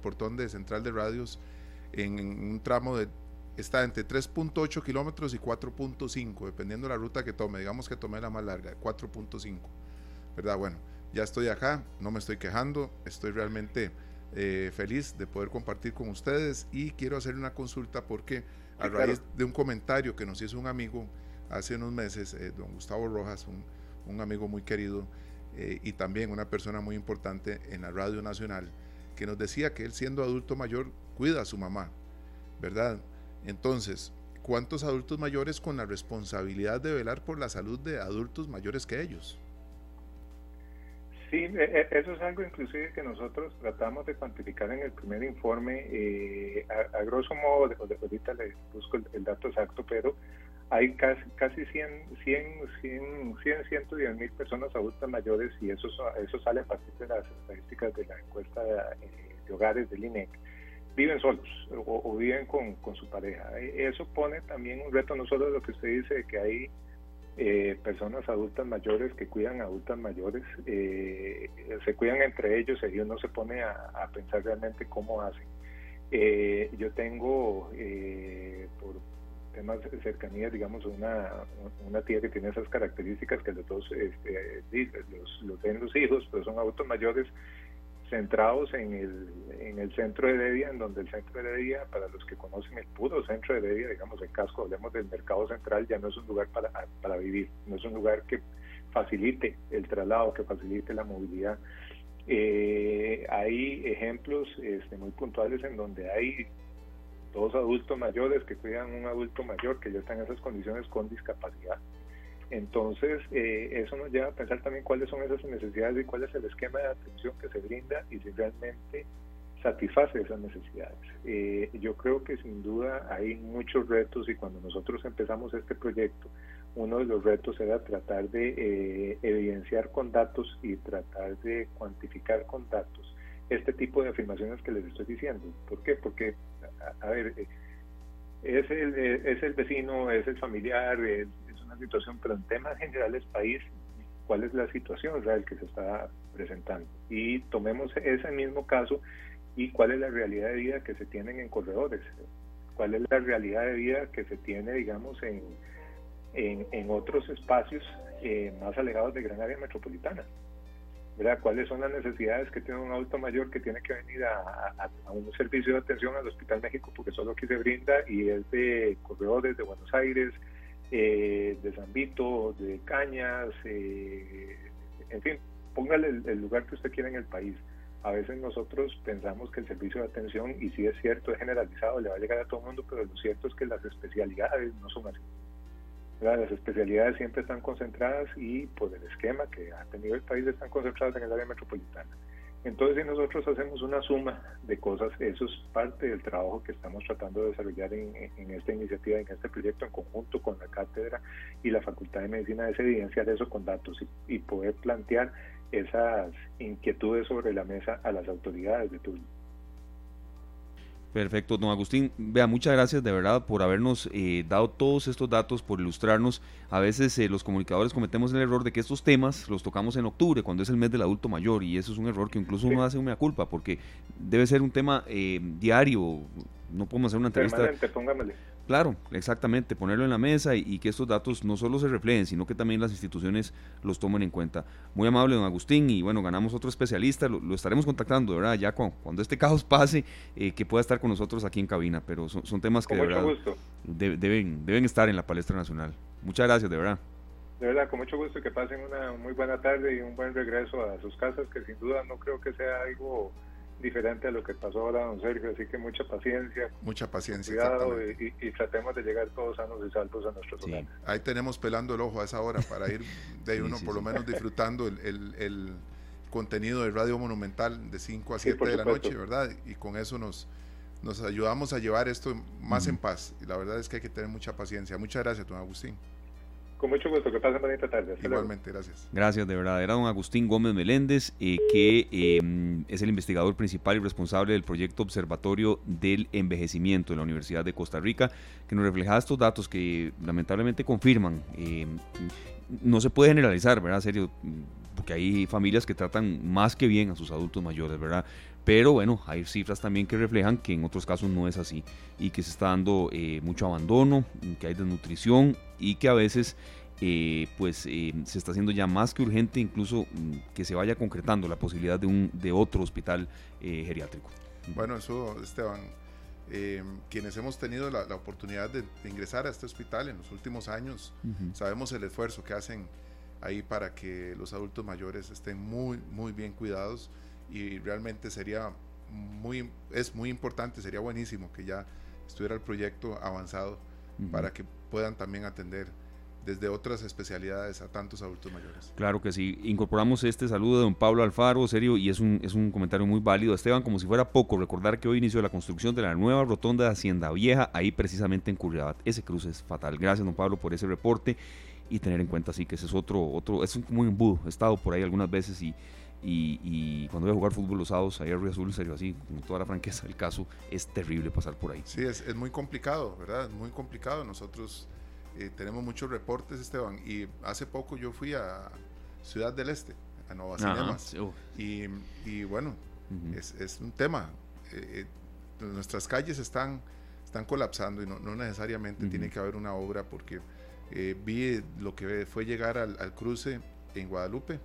portón de Central de Radios, en un tramo de está entre 3.8 kilómetros y 4.5, dependiendo de la ruta que tome. Digamos que tomé la más larga, 4.5, ¿verdad? Bueno, ya estoy acá, no me estoy quejando, estoy realmente feliz de poder compartir con ustedes, y quiero hacer una consulta porque a raíz de un comentario que nos hizo un amigo hace unos meses don Gustavo Rojas, un amigo muy querido y también una persona muy importante en la Radio Nacional, que nos decía que él, siendo adulto mayor, cuida a su mamá, ¿verdad? Entonces, ¿cuántos adultos mayores con la responsabilidad de velar por la salud de adultos mayores que ellos? Sí, eso es algo inclusive que nosotros tratamos de cuantificar en el primer informe. A grosso modo, ahorita les busco el dato exacto, pero hay casi 110.000 personas adultas mayores, y eso sale a partir de las estadísticas de la encuesta de hogares del INEC. Viven solos o viven con su pareja. Eso pone también un reto, no solo lo que usted dice de que hay personas adultas mayores que cuidan a adultas mayores, se cuidan entre ellos y uno se pone a pensar realmente cómo hacen. Yo tengo, por temas de cercanía, digamos, una tía que tiene esas características, que los dos los ven los hijos, pero son adultos mayores centrados en el centro de Heredia, en donde el centro de Heredia, para los que conocen el puro centro de Heredia, digamos el casco, hablemos del mercado central, ya no es un lugar para vivir, no es un lugar que facilite el traslado, que facilite la movilidad. Hay ejemplos muy puntuales en donde hay dos adultos mayores que cuidan a un adulto mayor que ya está en esas condiciones, con discapacidad. Entonces, eso nos lleva a pensar también cuáles son esas necesidades y cuál es el esquema de atención que se brinda y si realmente satisface esas necesidades. Yo creo que sin duda hay muchos retos, y cuando nosotros empezamos este proyecto, uno de los retos era tratar de evidenciar con datos y tratar de cuantificar con datos este tipo de afirmaciones que les estoy diciendo. ¿Por qué? Porque, es el vecino, es el familiar, una situación, pero en temas generales país, ¿cuál es la situación real que se está presentando? Y tomemos ese mismo caso y cuál es la realidad de vida que se tienen en corredores, cuál es la realidad de vida que se tiene, digamos, en otros espacios más alejados de gran área metropolitana, ¿verdad? ¿Cuáles son las necesidades que tiene un adulto mayor que tiene que venir a un servicio de atención al Hospital México porque solo aquí se brinda y es de corredores de Buenos Aires, de San Vito, de Cañas, en fin, póngale el lugar que usted quiera en el país? A veces nosotros pensamos que el servicio de atención, y sí es cierto, es generalizado, le va a llegar a todo el mundo, pero lo cierto es que las especialidades no son así, ¿verdad? Las especialidades siempre están concentradas, y por el esquema que ha tenido el país, están concentradas en el área metropolitana. Entonces, si nosotros hacemos una suma de cosas, eso es parte del trabajo que estamos tratando de desarrollar en esta iniciativa, en este proyecto, en conjunto con la Cátedra y la Facultad de Medicina, es evidenciar eso con datos y poder plantear esas inquietudes sobre la mesa a las autoridades de turno. Perfecto, don Agustín. Vea, muchas gracias de verdad por habernos dado todos estos datos, por ilustrarnos. A veces los comunicadores cometemos el error de que estos temas los tocamos en octubre, cuando es el mes del adulto mayor, y eso es un error que incluso uno hace una culpa, porque debe ser un tema diario. No podemos hacer una entrevista. Permanente, póngamele. Claro, exactamente, ponerlo en la mesa y que estos datos no solo se reflejen, sino que también las instituciones los tomen en cuenta. Muy amable, don Agustín, y bueno, ganamos otro especialista, lo estaremos contactando, ¿verdad? Ya cuando este caos pase, que pueda estar con nosotros aquí en cabina, pero son temas que de verdad deben estar en la palestra nacional. Muchas gracias, de verdad. De verdad, con mucho gusto, que pasen una muy buena tarde y un buen regreso a sus casas, que sin duda no creo que sea algo diferente a lo que pasó ahora, don Sergio, así que mucha paciencia, cuidado, y tratemos de llegar todos sanos y salvos a nuestros hogares. Ahí tenemos pelando el ojo a esa hora para ir de uno por lo menos disfrutando el contenido de Radio Monumental de 5 a 7 de la noche, ¿verdad? Y con eso nos ayudamos a llevar esto más en paz, y la verdad es que hay que tener mucha paciencia. Muchas gracias, don Agustín. Con mucho gusto, que pasen bonita tarde. Hasta igualmente, luego. Gracias. Gracias, de verdad. Era don Agustín Gómez Meléndez, que es el investigador principal y responsable del proyecto Observatorio del Envejecimiento de la Universidad de Costa Rica, que nos refleja estos datos que lamentablemente confirman. No se puede generalizar, ¿verdad? En serio, porque hay familias que tratan más que bien a sus adultos mayores, ¿verdad? Pero bueno, hay cifras también que reflejan que en otros casos no es así, y que se está dando mucho abandono, que hay desnutrición, y que a veces se está haciendo ya más que urgente incluso que se vaya concretando la posibilidad de otro hospital geriátrico. Bueno, eso, Esteban, quienes hemos tenido la oportunidad de ingresar a este hospital en los últimos años, sabemos el esfuerzo que hacen ahí para que los adultos mayores estén muy, muy bien cuidados, y realmente es muy importante, sería buenísimo que ya estuviera el proyecto avanzado para que puedan también atender desde otras especialidades a tantos adultos mayores. Claro que sí. Incorporamos este saludo de don Pablo Alfaro, serio, y es un comentario muy válido. Esteban, como si fuera poco, recordar que hoy inició la construcción de la nueva rotonda de Hacienda Vieja, ahí precisamente en Curriabat. Ese cruce es fatal. Gracias, don Pablo, por ese reporte, y tener en cuenta, sí, que ese es otro, es como un embudo. He estado por ahí algunas veces y cuando voy a jugar fútbol los sábados ahí a Río Azul, serio, así, con toda la franqueza el caso, es terrible pasar por ahí. Sí, es muy complicado, ¿verdad? Es muy complicado. Nosotros tenemos muchos reportes, Esteban, y hace poco yo fui a Ciudad del Este, a Nova Cinemas, y bueno, es un tema. Nuestras calles están colapsando, y no necesariamente tiene que haber una obra, porque vi lo que fue llegar al cruce en Guadalupe,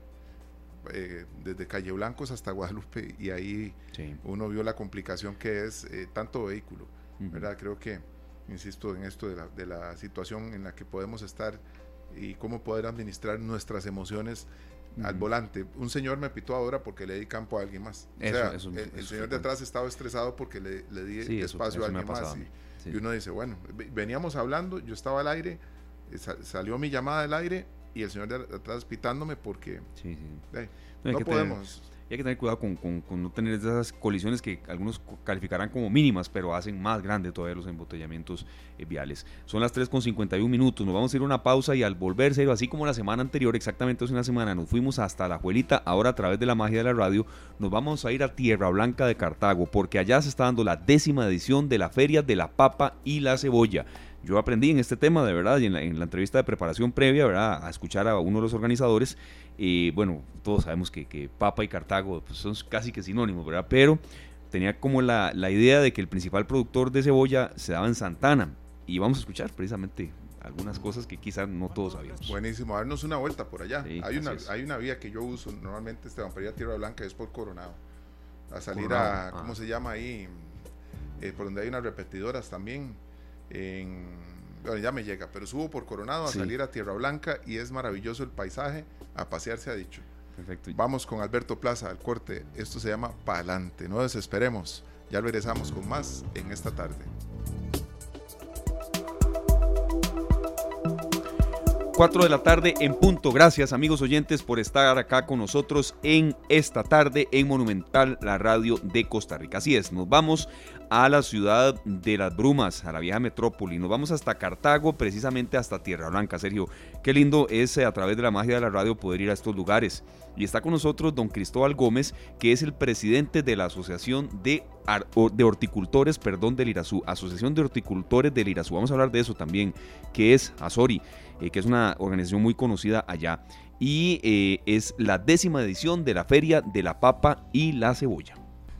desde Calle Blancos hasta Guadalupe, y ahí uno vio la complicación que es tanto vehículo, ¿verdad? Creo que insisto en esto de la situación en la que podemos estar y cómo poder administrar nuestras emociones al volante. Un señor me pitó ahora porque le di campo a alguien más. El señor de atrás estaba estresado porque le di espacio a alguien más. Y uno dice, bueno, veníamos hablando, yo estaba al aire, salió mi llamada del aire y el señor de atrás pitándome porque no podemos... Y hay que tener cuidado con no tener esas colisiones que algunos calificarán como mínimas, pero hacen más grande todavía los embotellamientos viales. Son las 3:51, nos vamos a ir a una pausa, y al volver, Sergio, así como la semana anterior, exactamente hace una semana, nos fuimos hasta La Juelita, ahora a través de la magia de la radio, nos vamos a ir a Tierra Blanca de Cartago, porque allá se está dando la 10ª edición de la Feria de la Papa y la Cebolla. Yo aprendí en este tema, de verdad, y en la entrevista de preparación previa, ¿verdad?, a escuchar a uno de los organizadores. Bueno, todos sabemos que Papa y Cartago, pues, son casi que sinónimos, ¿verdad? Pero tenía como la idea de que el principal productor de cebolla se daba en Santana. Y vamos a escuchar precisamente algunas cosas que quizás no todos sabíamos. Buenísimo, a darnos una vuelta por allá. Sí, hay una vía que yo uso normalmente, Esteban, para ir a Tierra Blanca, es por Coronado. A salir Coronado, ¿cómo se llama ahí? Por donde hay unas repetidoras también. Bueno, ya me llega, pero subo por Coronado a salir a Tierra Blanca, y es maravilloso el paisaje, a pasear se ha dicho. Perfecto. Vamos con Alberto Plaza al corte, esto se llama Pa'lante, no desesperemos, ya regresamos con más en Esta Tarde. 4:00 p.m. en punto. Gracias, amigos oyentes, por estar acá con nosotros en Esta Tarde en Monumental, la radio de Costa Rica. Así es, nos vamos a la ciudad de las brumas, a la vieja metrópoli. Nos vamos hasta Cartago, precisamente hasta Tierra Blanca, Sergio. Qué lindo es a través de la magia de la radio poder ir a estos lugares. Y está con nosotros don Cristóbal Gómez, que es el presidente de la Asociación de Horticultores, del Irazú. Asociación de Horticultores del Irazú. Vamos a hablar de eso también, que es ASORI, que es una organización muy conocida allá. Y es la 10ª edición de la Feria de la Papa y la Cebolla.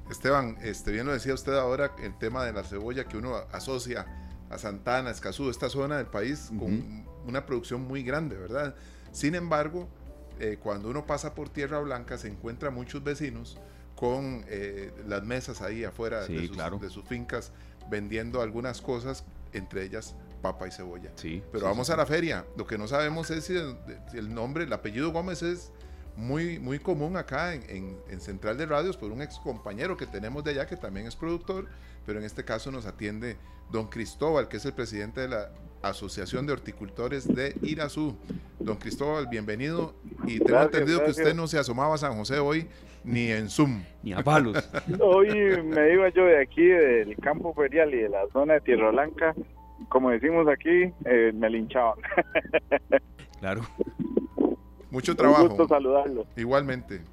Esteban, bien lo decía usted ahora, el tema de la cebolla, que uno asocia a Santa Ana, Escazú, esta zona del país, con una producción muy grande, ¿verdad? Sin embargo, cuando uno pasa por Tierra Blanca, se encuentra muchos vecinos con las mesas ahí afuera de sus fincas, vendiendo algunas cosas, entre ellas papa y cebolla. Pero vamos a la feria. Lo que no sabemos es si el nombre, el apellido Gómez es muy, muy común acá en Central de Radios, por un ex compañero que tenemos de allá que también es productor, pero en este caso nos atiende don Cristóbal, que es el presidente de la Asociación de Horticultores de Irazú. Don Cristóbal, bienvenido, y tengo entendido que usted no se asomaba a San José hoy, ni en Zoom. Ni a palos. Hoy me iba yo de aquí, del campo ferial y de la zona de Tierra Blanca, como decimos aquí, me linchaban. Claro. Mucho trabajo. Un gusto saludarlo. Igualmente.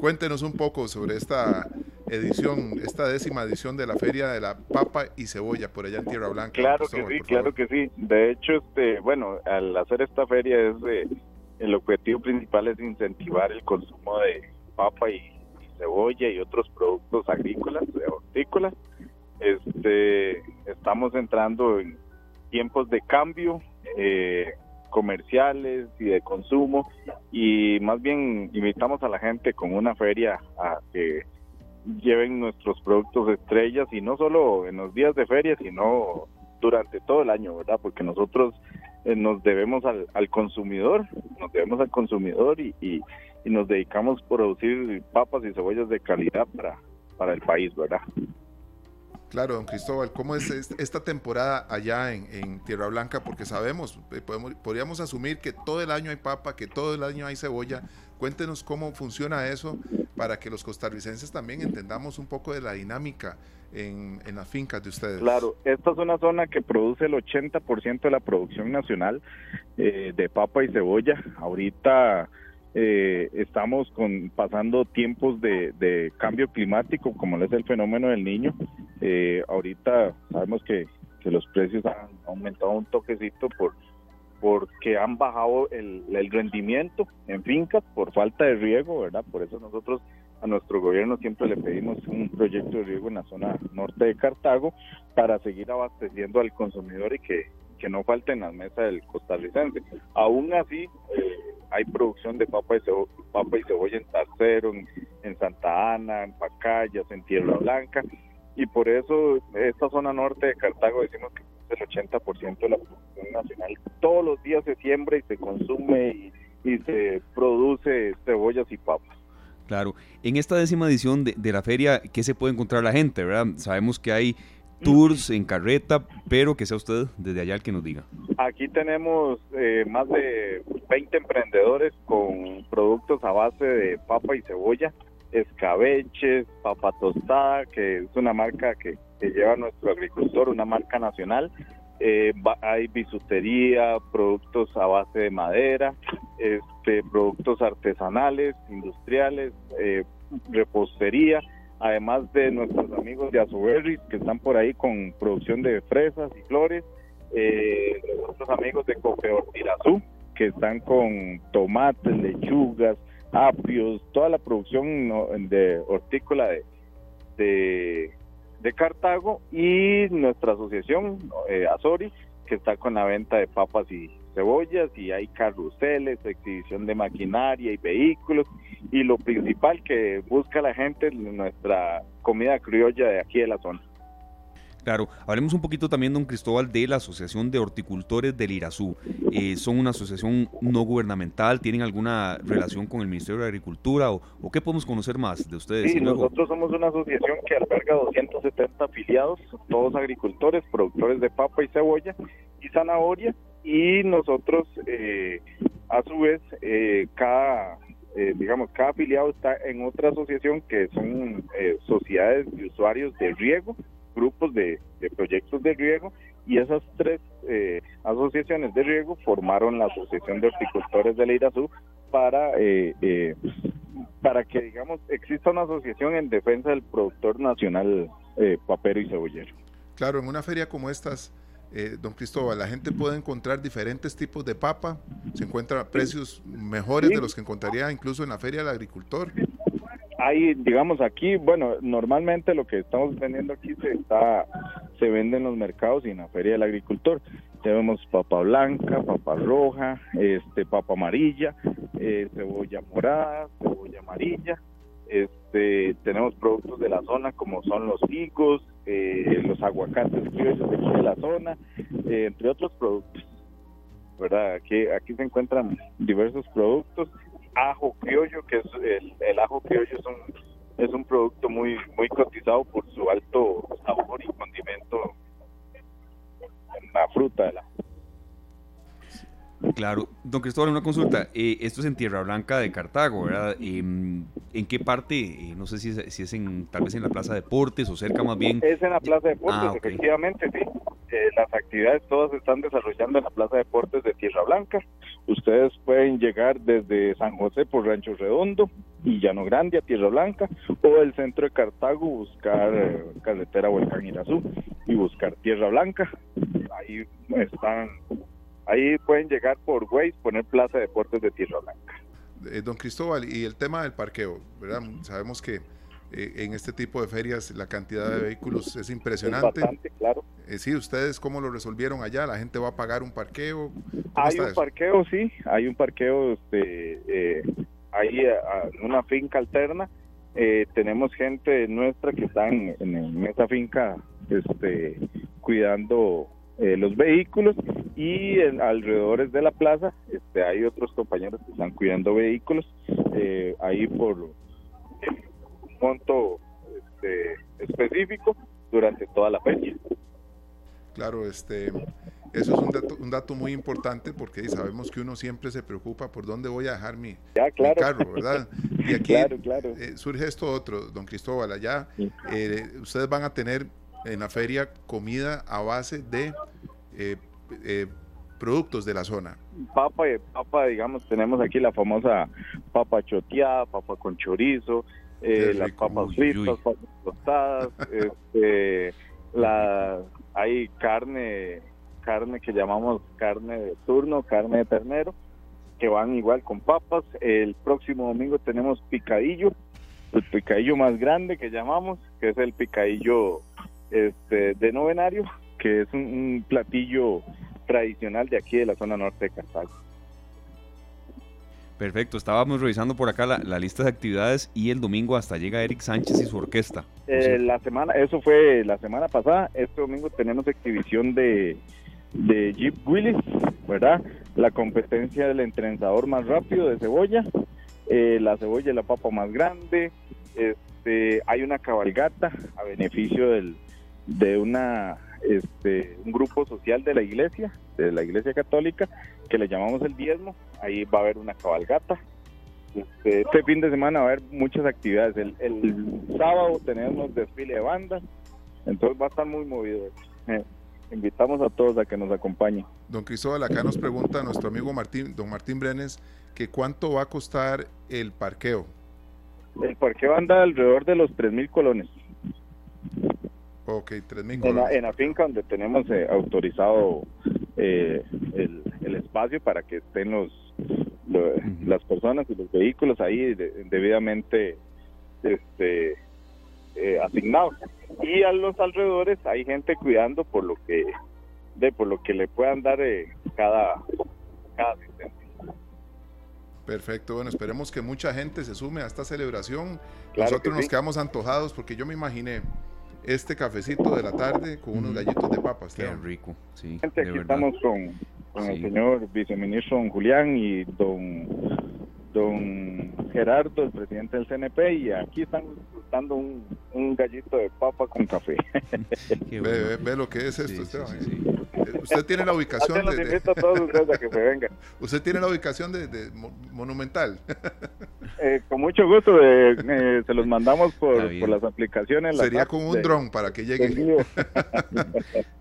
Cuéntenos un poco sobre esta edición, esta 10ª edición de la Feria de la Papa y Cebolla por allá en Tierra Blanca. Claro que sí, claro que sí. De hecho, bueno, al hacer esta feria el objetivo principal es incentivar el consumo de papa y cebolla y otros productos agrícolas, hortícolas. Estamos entrando en tiempos de cambio comerciales y de consumo, y más bien invitamos a la gente con una feria a que lleven nuestros productos estrellas, y no solo en los días de feria, sino durante todo el año, ¿verdad? Porque nosotros nos debemos al consumidor, y nos dedicamos a producir papas y cebollas de calidad para el país, ¿verdad? Claro, don Cristóbal, ¿cómo es esta temporada allá en Tierra Blanca? Porque sabemos, podríamos asumir que todo el año hay papa, que todo el año hay cebolla. Cuéntenos cómo funciona eso para que los costarricenses también entendamos un poco de la dinámica en las fincas de ustedes. Claro, esta es una zona que produce el 80% de la producción nacional de papa y cebolla. Ahorita estamos pasando tiempos de cambio climático, como es el fenómeno del Niño. Ahorita sabemos que los precios han aumentado un toquecito porque han bajado el rendimiento en fincas por falta de riego, ¿verdad? Por eso nosotros a nuestro gobierno siempre le pedimos un proyecto de riego en la zona norte de Cartago para seguir abasteciendo al consumidor y que no falte en las mesas del costarricense. Aún así, hay producción de papa y cebolla en Tarcero, en Santa Ana, en Pacayas, en Tierra Blanca, y por eso esta zona norte de Cartago decimos que el 80% de la producción nacional. Todos los días se siembra y se consume y se produce cebollas y papas. Claro. En esta 10ª edición de la feria, ¿qué se puede encontrar la gente, verdad? Sabemos que hay tours en carreta, pero que sea usted desde allá el que nos diga. Aquí tenemos más de 20 emprendedores con productos a base de papa y cebolla, escabeches, papa tostada, que es una marca que lleva nuestro agricultor, una marca nacional. Hay bisutería, productos a base de madera, productos artesanales, industriales, repostería, además de nuestros amigos de Azuberris, que están por ahí con producción de fresas y flores, nuestros amigos de Cofeor Irazú, que están con tomates, lechugas, apios, toda la producción de hortícola de Cartago, y nuestra asociación ASORI, que está con la venta de papas y cebollas, y hay carruseles, exhibición de maquinaria y vehículos, y lo principal que busca la gente es nuestra comida criolla de aquí de la zona. Claro, hablemos un poquito también, don Cristóbal, de la Asociación de Horticultores del Irazú. ¿Son una asociación no gubernamental? ¿Tienen alguna relación con el Ministerio de Agricultura? ¿O qué podemos conocer más de ustedes? Sí, nosotros somos una asociación que alberga 270 afiliados, todos agricultores, productores de papa y cebolla y zanahoria, y nosotros, a su vez, cada afiliado está en otra asociación que son sociedades de usuarios de riego, grupos de proyectos de riego, y esas tres asociaciones de riego formaron la Asociación de Horticultores del Irazú para que, digamos, exista una asociación en defensa del productor nacional papero y cebollero. Claro, en una feria como estas, don Cristóbal, la gente puede encontrar diferentes tipos de papa, se encuentra a precios mejores de los que encontraría incluso en la feria del agricultor. Hay, digamos, aquí, bueno, normalmente lo que estamos vendiendo aquí se vende en los mercados y en la feria del agricultor. Tenemos papa blanca, papa roja, papa amarilla, cebolla morada, cebolla amarilla. Tenemos productos de la zona como son los higos, los aguacates criollos de la zona, entre otros productos, ¿verdad? Aquí se encuentran diversos productos. Ajo criollo, que es el ajo criollo es un producto muy muy cotizado por su alto sabor y condimento en la fruta de la... Claro, don Cristóbal, una consulta. Esto es en Tierra Blanca de Cartago, ¿verdad? ¿En qué parte? No sé si es tal vez en la Plaza Deportes o cerca más bien. Es en la Plaza Deportes, okay. Efectivamente, sí. Las actividades todas se están desarrollando en la Plaza Deportes de Tierra Blanca. Ustedes pueden llegar desde San José por Rancho Redondo y Llano Grande a Tierra Blanca, o el centro de Cartago, buscar carretera Volcán Irazú y buscar Tierra Blanca. Ahí pueden llegar por Waze, poner Plaza Deportes de Tierra Blanca. Don Cristóbal, y el tema del parqueo, ¿verdad? Sabemos que en este tipo de ferias la cantidad de vehículos es impresionante. Es bastante, claro. Sí, ¿ustedes cómo lo resolvieron allá? ¿La gente va a pagar un parqueo? Hay un parqueo, sí, hay un parqueo ahí en una finca alterna, Tenemos gente nuestra que está en esta finca cuidando los vehículos, y alrededores de la plaza hay otros compañeros que están cuidando vehículos ahí por un monto específico durante toda la fecha. Claro, eso es un dato muy importante, porque sabemos que uno siempre se preocupa por dónde voy a dejar mi carro, ¿verdad? Y aquí surge esto otro, don Cristóbal. Allá ustedes van a tener en la feria comida a base de productos de la zona. Papa, digamos, tenemos aquí la famosa papa choteada, papa con chorizo, las papas fritas, papas tostadas, hay carne que llamamos carne de turno, carne de ternero, que van igual con papas. El próximo domingo tenemos picadillo, el picadillo más grande que llamamos, que es el picadillo de novenario, que es un platillo tradicional de aquí de la zona norte de Cartago. Perfecto, estábamos revisando por acá la lista de actividades, y el domingo hasta llega Eric Sánchez y su orquesta. Eso fue la semana pasada. Este domingo tenemos exhibición de Jeep Willis, ¿verdad? La competencia del entrenzador más rápido de cebolla, la cebolla es la papa más grande. Hay una cabalgata a beneficio de un grupo social de la iglesia católica, que le llamamos el diezmo. Ahí va a haber una cabalgata. Este fin de semana va a haber muchas actividades. El sábado tenemos desfile de bandas, entonces va a estar muy movido. Invitamos a todos a que nos acompañen. Don Cristóbal, acá nos pregunta nuestro amigo don Martín Brenes, que cuánto va a costar el parqueo. El parqueo anda alrededor de los 3.000 colones. Ok, 3.000 colones. En la finca donde tenemos autorizado el espacio para que estén las personas y los vehículos ahí debidamente asignados. Y a los alrededores hay gente cuidando por lo que le puedan dar cada asistencia. Perfecto, bueno, esperemos que mucha gente se sume a esta celebración. Claro, nosotros nos quedamos antojados, porque yo me imaginé este cafecito de la tarde con unos gallitos de papas. Qué rico, sí. Gente, aquí estamos con el señor viceministro don Julián y don Gerardo, el presidente del CNP, y aquí están disfrutando un gallito de papa con café. Ve lo que es esto, Esteban. Sí. Usted tiene la ubicación de Monumental. Con mucho gusto, se los mandamos por las aplicaciones. Sería como un dron para que llegue.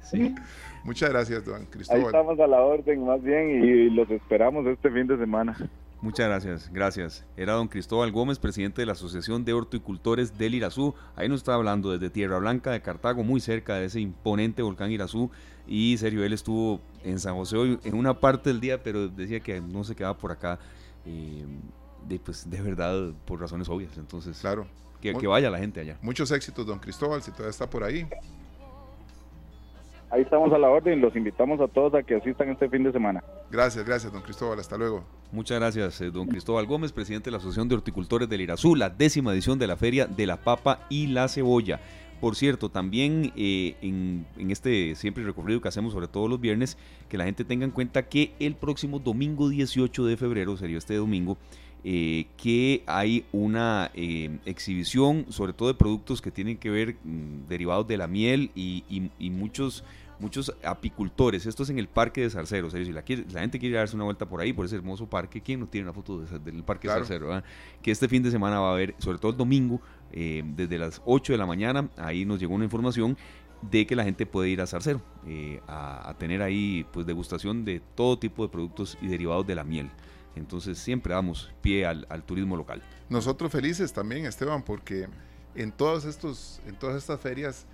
Sí. Muchas gracias, don Cristóbal. Ahí estamos a la orden, más bien, y los esperamos este fin de semana. Muchas gracias. Era don Cristóbal Gómez, presidente de la Asociación de Horticultores del Irazú. Ahí nos está hablando desde Tierra Blanca de Cartago, muy cerca de ese imponente volcán Irazú. Y Sergio, él estuvo en San José hoy en una parte del día, pero decía que no se quedaba por acá, pues de verdad, por razones obvias. Entonces, claro, que vaya la gente allá. Muchos éxitos, don Cristóbal, si todavía está por ahí. Ahí estamos a la orden, los invitamos a todos a que asistan este fin de semana. Gracias, don Cristóbal, hasta luego. Muchas gracias, don Cristóbal Gómez, presidente de la Asociación de Horticultores del Irazú, la 10ª edición de la Feria de la Papa y la Cebolla. Por cierto, también en este siempre recorrido que hacemos, sobre todo los viernes, que la gente tenga en cuenta que el próximo domingo 18 de febrero, sería este domingo, que hay una exhibición, sobre todo de productos que tienen que ver derivados de la miel y muchos apicultores. Esto es en el Parque de Zarcero. O sea, si la gente quiere darse una vuelta por ahí, por ese hermoso parque, ¿quién no tiene una foto del Parque de Zarcero? ¿Verdad? Que este fin de semana va a haber, sobre todo el domingo, desde las 8 de la mañana, ahí nos llegó una información de que la gente puede ir a Zarcero a tener ahí pues degustación de todo tipo de productos y derivados de la miel. Entonces siempre damos pie al turismo local. Nosotros felices también, Esteban, porque en todas estas ferias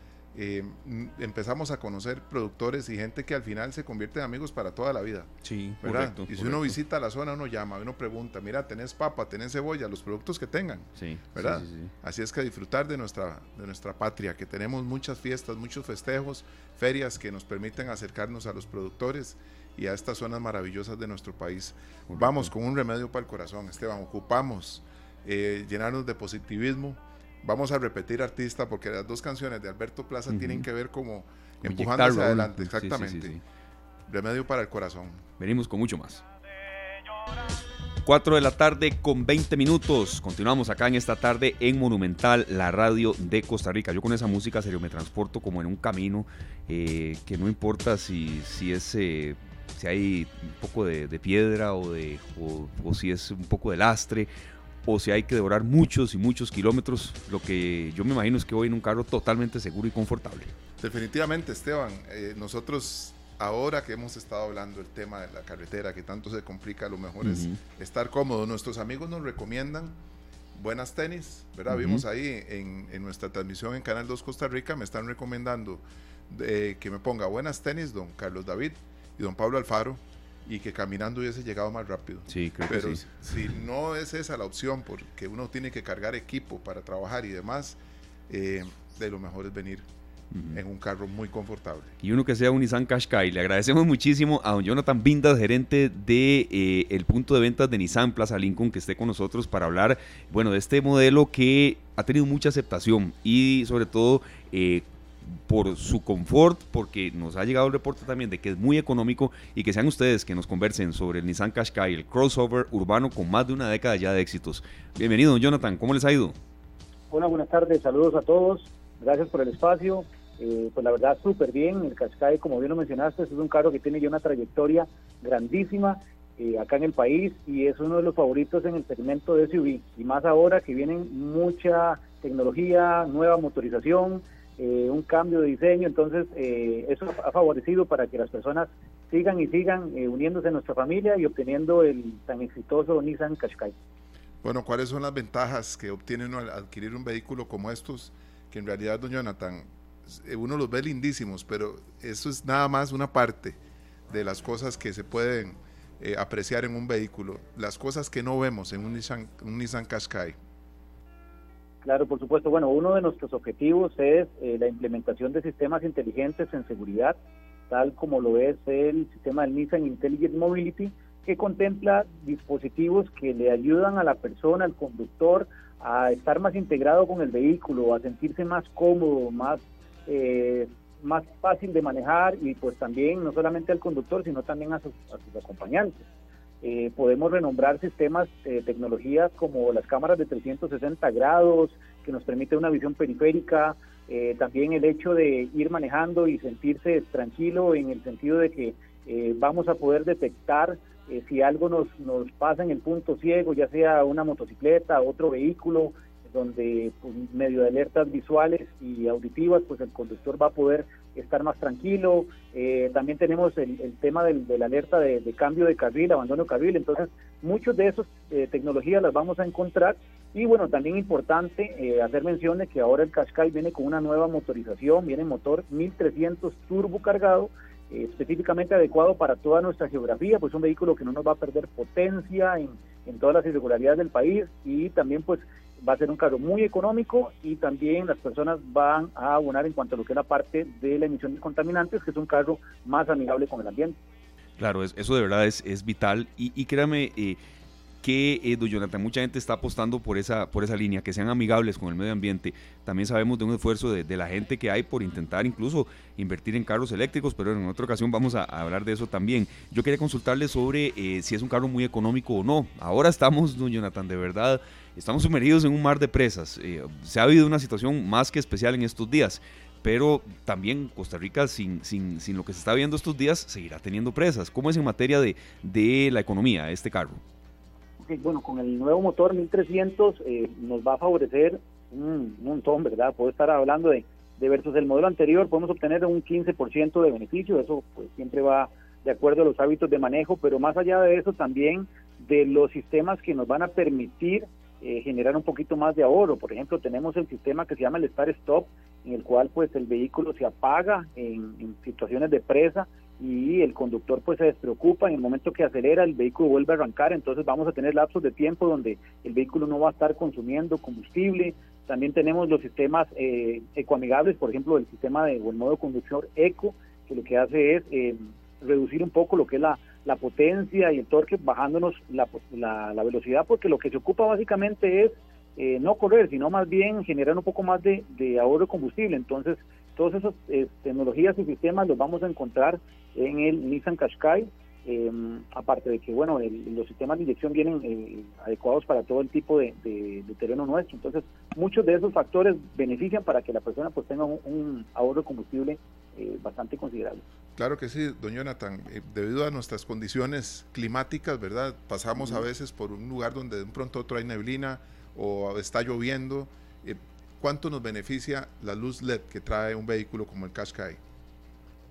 empezamos a conocer productores y gente que al final se convierte en amigos para toda la vida. Sí, ¿verdad? Correcto. Y si uno visita la zona, uno llama, uno pregunta, mira, tenés papa, tenés cebolla, los productos que tengan, sí, ¿verdad? Sí. Así es que disfrutar de nuestra patria, que tenemos muchas fiestas, muchos festejos, ferias que nos permiten acercarnos a los productores y a estas zonas maravillosas de nuestro país. Vamos con un remedio para el corazón, Esteban. Ocupamos llenarnos de positivismo. Vamos a repetir artista porque las dos canciones de Alberto Plaza tienen que ver como empujando hacia adelante. Exactamente. Sí, sí, sí, sí. Remedio para el corazón. Venimos con mucho más. 4:20 p.m. Continuamos acá en Esta Tarde en Monumental, la radio de Costa Rica. Yo con esa música, serio, me transporto como en un camino que no importa si hay un poco de piedra o si es un poco de lastre, o si hay que devorar muchos y muchos kilómetros. Lo que yo me imagino es que voy en un carro totalmente seguro y confortable. Definitivamente, Esteban. Nosotros, ahora que hemos estado hablando del tema de la carretera, que tanto se complica, lo mejor es estar cómodo. Nuestros amigos nos recomiendan buenas tenis, ¿verdad? Vimos ahí en nuestra transmisión en Canal 2 Costa Rica, me están recomendando que me ponga buenas tenis don Carlos David y don Pablo Alfaro, y que caminando hubiese llegado más rápido. Sí, creo que sí. Si no es esa la opción, porque uno tiene que cargar equipo para trabajar y demás, de lo mejor es venir en un carro muy confortable. Y uno que sea un Nissan Qashqai. Le agradecemos muchísimo a don Jonathan Bindas, gerente de el punto de ventas de Nissan Plaza Lincoln, que esté con nosotros para hablar, bueno, de este modelo que ha tenido mucha aceptación y sobre todo por su confort, porque nos ha llegado el reporte también de que es muy económico, y que sean ustedes que nos conversen sobre el Nissan Qashqai, el crossover urbano con más de una década ya de éxitos. Bienvenido, don Jonathan, ¿cómo les ha ido? Hola, buenas tardes, saludos a todos, gracias por el espacio. Pues la verdad, súper bien. El Qashqai, como bien lo mencionaste, es un carro que tiene ya una trayectoria grandísima acá en el país, y es uno de los favoritos en el segmento de SUV, y más ahora que vienen mucha tecnología, nueva motorización, un cambio de diseño. Entonces eso ha favorecido para que las personas sigan y sigan uniéndose a nuestra familia y obteniendo el tan exitoso Nissan Qashqai. Bueno, ¿cuáles son las ventajas que obtienen al adquirir un vehículo como estos, que en realidad, don Jonathan, uno los ve lindísimos, pero eso es nada más una parte de las cosas que se pueden apreciar en un vehículo, las cosas que no vemos en un Nissan Qashqai? Claro, por supuesto. Bueno, uno de nuestros objetivos es la implementación de sistemas inteligentes en seguridad, tal como lo es el sistema del Nissan Intelligent Mobility, que contempla dispositivos que le ayudan a la persona, al conductor, a estar más integrado con el vehículo, a sentirse más cómodo, más fácil de manejar, y pues también no solamente al conductor, sino también a sus acompañantes. Podemos renombrar sistemas, tecnologías como las cámaras de 360 grados, que nos permite una visión periférica, también el hecho de ir manejando y sentirse tranquilo, en el sentido de que vamos a poder detectar si algo nos pasa en el punto ciego, ya sea una motocicleta, otro vehículo, donde pues, medio de alertas visuales y auditivas, pues el conductor va a poder estar más tranquilo. También tenemos el tema de la alerta de cambio de carril, abandono de carril. Entonces, muchas de esas tecnologías las vamos a encontrar. Y bueno, también importante hacer mención de que ahora el Qashqai viene con una nueva motorización, viene en motor 1300 turbo cargado, específicamente adecuado para toda nuestra geografía, pues un vehículo que no nos va a perder potencia en todas las irregularidades del país, y también pues va a ser un carro muy económico, y también las personas van a abonar en cuanto a lo que es la parte de la emisión de contaminantes, que es un carro más amigable con el ambiente. Claro, eso de verdad es vital, y créame que, don Jonathan, mucha gente está apostando por esa línea, que sean amigables con el medio ambiente. También sabemos de un esfuerzo de la gente que hay por intentar incluso invertir en carros eléctricos, pero en otra ocasión vamos a hablar de eso también. Yo quería consultarle sobre si es un carro muy económico o no. Ahora estamos, don Jonathan, de verdad, estamos sumergidos en un mar de presas. Se ha habido una situación más que especial en estos días, pero también Costa Rica, sin lo que se está viendo estos días, seguirá teniendo presas. ¿Cómo es en materia de la economía este carro? Bueno, con el nuevo motor 1300 nos va a favorecer un montón, ¿verdad? Puedo estar hablando de versus el modelo anterior, podemos obtener un 15% de beneficio. Eso pues siempre va de acuerdo a los hábitos de manejo, pero más allá de eso, también de los sistemas que nos van a permitir generar un poquito más de ahorro. Por ejemplo, tenemos el sistema que se llama el Start Stop, en el cual pues el vehículo se apaga en situaciones de presa, y el conductor pues se despreocupa. En el momento que acelera, el vehículo vuelve a arrancar. Entonces vamos a tener lapsos de tiempo donde el vehículo no va a estar consumiendo combustible. También tenemos los sistemas ecoamigables, por ejemplo el sistema o el modo conductor eco, que lo que hace es reducir un poco lo que es la la potencia y el torque, bajándonos la velocidad, porque lo que se ocupa básicamente es no correr, sino más bien generar un poco más de ahorro de combustible. Entonces, todas esas tecnologías y sistemas los vamos a encontrar en el Nissan Qashqai, aparte de que, bueno, los sistemas de inyección vienen adecuados para todo el tipo de terreno nuestro. Entonces, muchos de esos factores benefician para que la persona pues tenga un ahorro de combustible bastante considerable. Claro que sí, don Jonathan. Debido a nuestras condiciones climáticas, ¿verdad? Pasamos a veces por un lugar donde de un pronto otro hay neblina o está lloviendo. ¿Cuánto nos beneficia la luz LED que trae un vehículo como el Qashqai?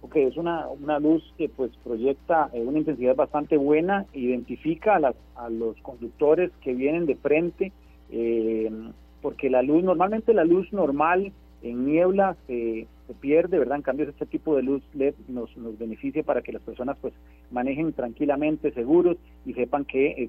Ok, es una luz que pues proyecta una intensidad bastante buena, identifica a los conductores que vienen de frente, porque la luz normal en niebla se pierde, ¿verdad? En cambio, este tipo de luz LED nos beneficia para que las personas pues manejen tranquilamente, seguros, y sepan que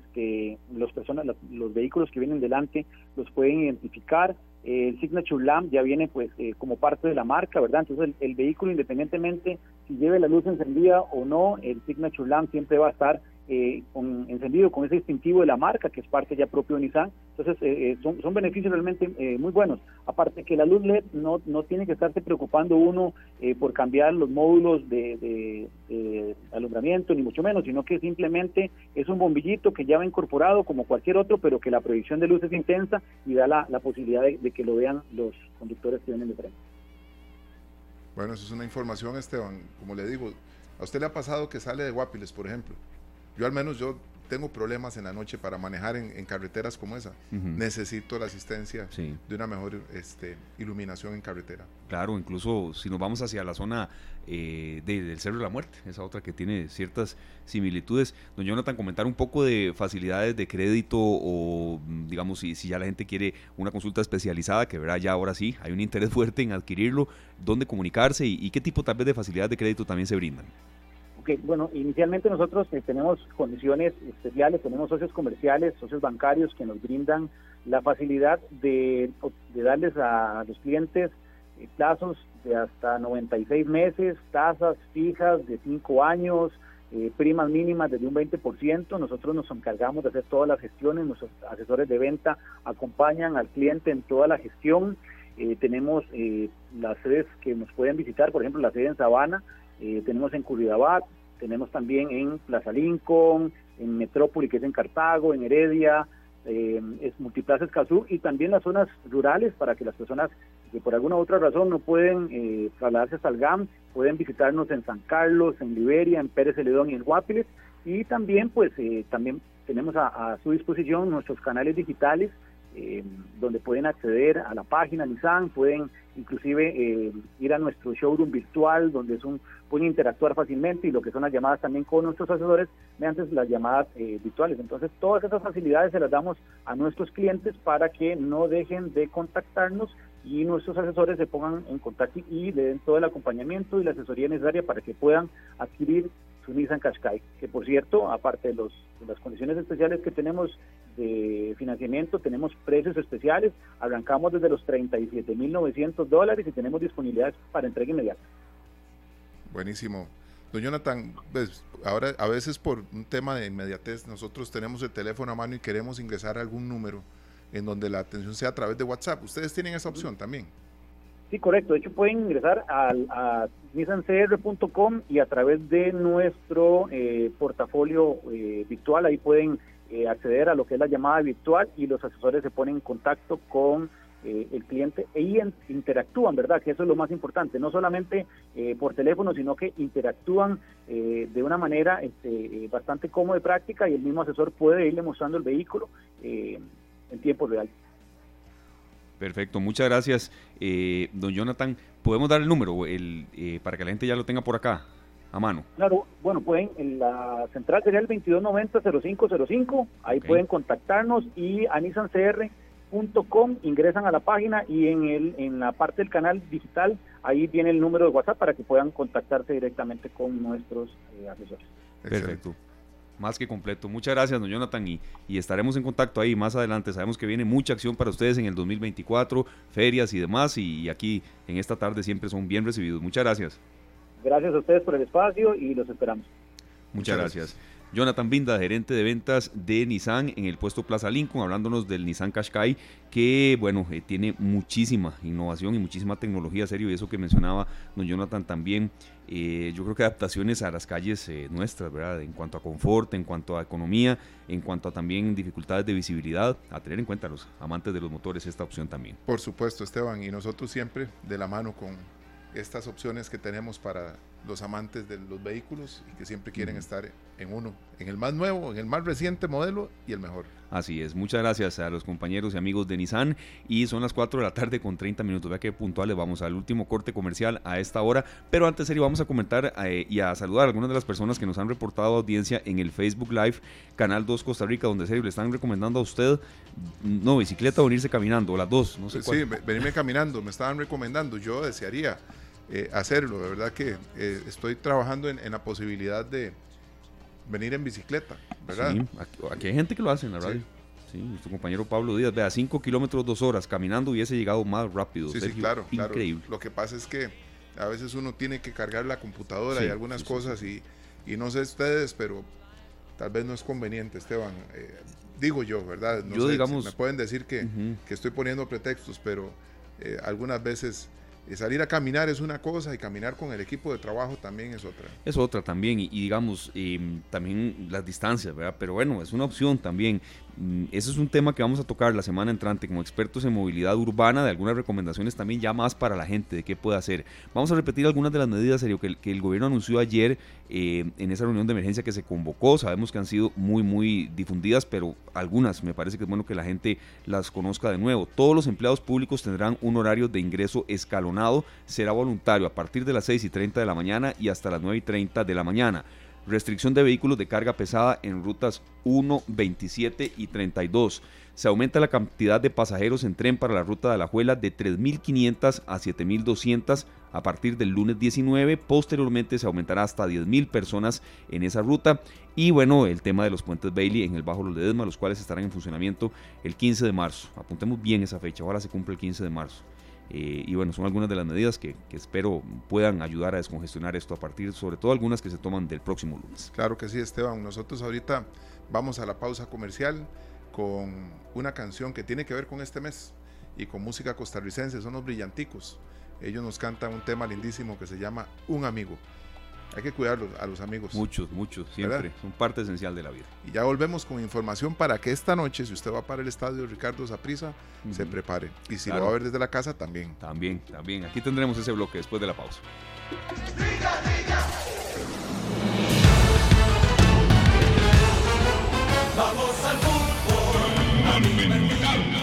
los vehículos que vienen delante los pueden identificar. El Signature Lamp ya viene pues como parte de la marca, ¿verdad? Entonces el vehículo, independientemente si lleve la luz encendida o no, el Signature Lamp siempre va a estar encendido con ese distintivo de la marca, que es parte ya propio de Nissan. Entonces son beneficios realmente muy buenos. Aparte que la luz LED no tiene que estarse preocupando uno por cambiar los módulos de alumbramiento, ni mucho menos, sino que simplemente es un bombillito que ya va incorporado como cualquier otro, pero que la proyección de luz es intensa y da la posibilidad de que lo vean los conductores que vienen de frente. Bueno, eso es una información, Esteban. Como le digo, ¿a usted le ha pasado que sale de Guapiles, por ejemplo? Yo tengo problemas en la noche para manejar en carreteras como esa. Necesito la asistencia de una mejor iluminación en carretera. Claro, incluso si nos vamos hacia la zona del Cerro de la Muerte, esa otra que tiene ciertas similitudes. Don Jonathan, comentar un poco de facilidades de crédito, o digamos si ya la gente quiere una consulta especializada, que verá ya ahora sí, hay un interés fuerte en adquirirlo, dónde comunicarse y qué tipo tal vez de facilidades de crédito también se brindan. Okay, bueno, inicialmente nosotros tenemos condiciones especiales, tenemos socios comerciales, socios bancarios que nos brindan la facilidad de darles a los clientes plazos de hasta 96 meses, tasas fijas de 5 años, primas mínimas desde un 20%. Nosotros nos encargamos de hacer todas las gestiones, nuestros asesores de venta acompañan al cliente en toda la gestión. Tenemos las sedes que nos pueden visitar, por ejemplo, la sede en Sabana. Tenemos en Curridabat, tenemos también en Plaza Lincoln, en Metrópoli, que es en Cartago, en Heredia, es Multiplaza Escazú, y también las zonas rurales, para que las personas que por alguna u otra razón no pueden trasladarse hasta el GAM, pueden visitarnos en San Carlos, en Liberia, en Pérez Celedón y en Guápiles. Y también pues también tenemos a su disposición nuestros canales digitales, donde pueden acceder a la página Nissan, pueden inclusive ir a nuestro showroom virtual, donde pueden interactuar fácilmente, y lo que son las llamadas también con nuestros asesores mediante las llamadas virtuales. Entonces todas esas facilidades se las damos a nuestros clientes para que no dejen de contactarnos y nuestros asesores se pongan en contacto y le den todo el acompañamiento y la asesoría necesaria para que puedan adquirir su Nissan Qashqai, que por cierto, aparte de las condiciones especiales que tenemos de financiamiento, tenemos precios especiales. Arrancamos desde los $37,900 y tenemos disponibilidad para entrega inmediata. Buenísimo. Don Jonathan, pues, ahora a veces por un tema de inmediatez nosotros tenemos el teléfono a mano y queremos ingresar algún número en donde la atención sea a través de WhatsApp. ¿Ustedes tienen esa opción también? Sí, correcto. De hecho, pueden ingresar a NissanCR.com y a través de nuestro portafolio virtual, ahí pueden acceder a lo que es la llamada virtual, y los asesores se ponen en contacto con el cliente e interactúan, ¿verdad? Que eso es lo más importante, no solamente por teléfono, sino que interactúan de una manera bastante cómoda y práctica, y el mismo asesor puede irle mostrando el vehículo en tiempo real. Perfecto, muchas gracias, don Jonathan. ¿Podemos dar el número para que la gente ya lo tenga por acá a mano? Claro, bueno, pueden, en la central sería el 2290-0505, ahí pueden contactarnos, y a NissanCR.com ingresan a la página, y en la parte del canal digital, ahí viene el número de WhatsApp para que puedan contactarse directamente con nuestros asesores. Perfecto. Más que completo. Muchas gracias, don Jonathan, y estaremos en contacto ahí más adelante. Sabemos que viene mucha acción para ustedes en el 2024, ferias y demás, y aquí en Esta Tarde siempre son bien recibidos. Muchas gracias. Gracias a ustedes por el espacio y los esperamos. Muchas gracias. Jonathan Bindas, gerente de ventas de Nissan en el puesto Plaza Lincoln, hablándonos del Nissan Qashqai, que bueno, tiene muchísima innovación y muchísima tecnología, serio, y eso que mencionaba don Jonathan también, yo creo que adaptaciones a las calles nuestras, ¿verdad? En cuanto a confort, en cuanto a economía, en cuanto a también dificultades de visibilidad, a tener en cuenta los amantes de los motores esta opción también. Por supuesto, Esteban, y nosotros siempre de la mano con estas opciones que tenemos para los amantes de los vehículos y que siempre quieren estar en uno, en el más nuevo, en el más reciente modelo y el mejor. Así es, muchas gracias a los compañeros y amigos de Nissan, y son las 4 de la tarde con 30 minutos, vea que puntuales, vamos al último corte comercial a esta hora, pero antes serio, vamos a comentar y a saludar a algunas de las personas que nos han reportado audiencia en el Facebook Live Canal 2 Costa Rica, donde serio, le están recomendando a usted, no, bicicleta o venirse caminando, las dos, no sé cuál. Sí, venirme caminando, me estaban recomendando, yo desearía hacerlo, de verdad que estoy trabajando en la posibilidad de venir en bicicleta, ¿verdad? Sí, aquí hay gente que lo hace en la radio. Sí, nuestro compañero Pablo Díaz, vea, 5 kilómetros, 2 horas, caminando hubiese llegado más rápido. Sí, Sergio, sí, claro, increíble. Claro. Lo que pasa es que a veces uno tiene que cargar la computadora y algunas cosas, y no sé ustedes, pero tal vez no es conveniente, Esteban, digo yo, ¿verdad? No yo sé, digamos, si me pueden decir que estoy poniendo pretextos, pero algunas veces... Salir a caminar es una cosa y caminar con el equipo de trabajo también es otra. Es otra también, y digamos, también las distancias, ¿verdad? Pero bueno, es una opción también. Ese es un tema que vamos a tocar la semana entrante como expertos en movilidad urbana, de algunas recomendaciones también ya más para la gente, de qué puede hacer. Vamos a repetir algunas de las medidas, serio, que el gobierno anunció ayer en esa reunión de emergencia que se convocó. Sabemos que han sido muy difundidas, pero algunas me parece que es bueno que la gente las conozca de nuevo. Todos los empleados públicos tendrán un horario de ingreso escalonado, será voluntario a partir de las 6:30 de la mañana y hasta las 9:30 de la mañana. Restricción de vehículos de carga pesada en rutas 1, 27 y 32. Se aumenta la cantidad de pasajeros en tren para la ruta de Alajuela de 3.500 a 7.200 a partir del lunes 19. Posteriormente se aumentará hasta 10.000 personas en esa ruta. Y bueno, el tema de los puentes Bailey en el Bajo Los Ledesma, los cuales estarán en funcionamiento el 15 de marzo. Apuntemos bien esa fecha, ahora se cumple el 15 de marzo. Y bueno, son algunas de las medidas que espero puedan ayudar a descongestionar esto a partir, sobre todo algunas que se toman del próximo lunes. Claro que sí, Esteban. Nosotros ahorita vamos a la pausa comercial con una canción que tiene que ver con este mes y con música costarricense, son Los Brillanticos. Ellos nos cantan un tema lindísimo que se llama Un Amigo. Hay que cuidarlos a los amigos. Muchos, siempre. ¿Verdad? Son parte esencial de la vida. Y ya volvemos con información para que esta noche, si usted va para el estadio Ricardo Saprisa, se prepare. Y si lo va a ver desde la casa, también. También. Aquí tendremos ese bloque después de la pausa. ¡Rica! ¡Vamos al fútbol!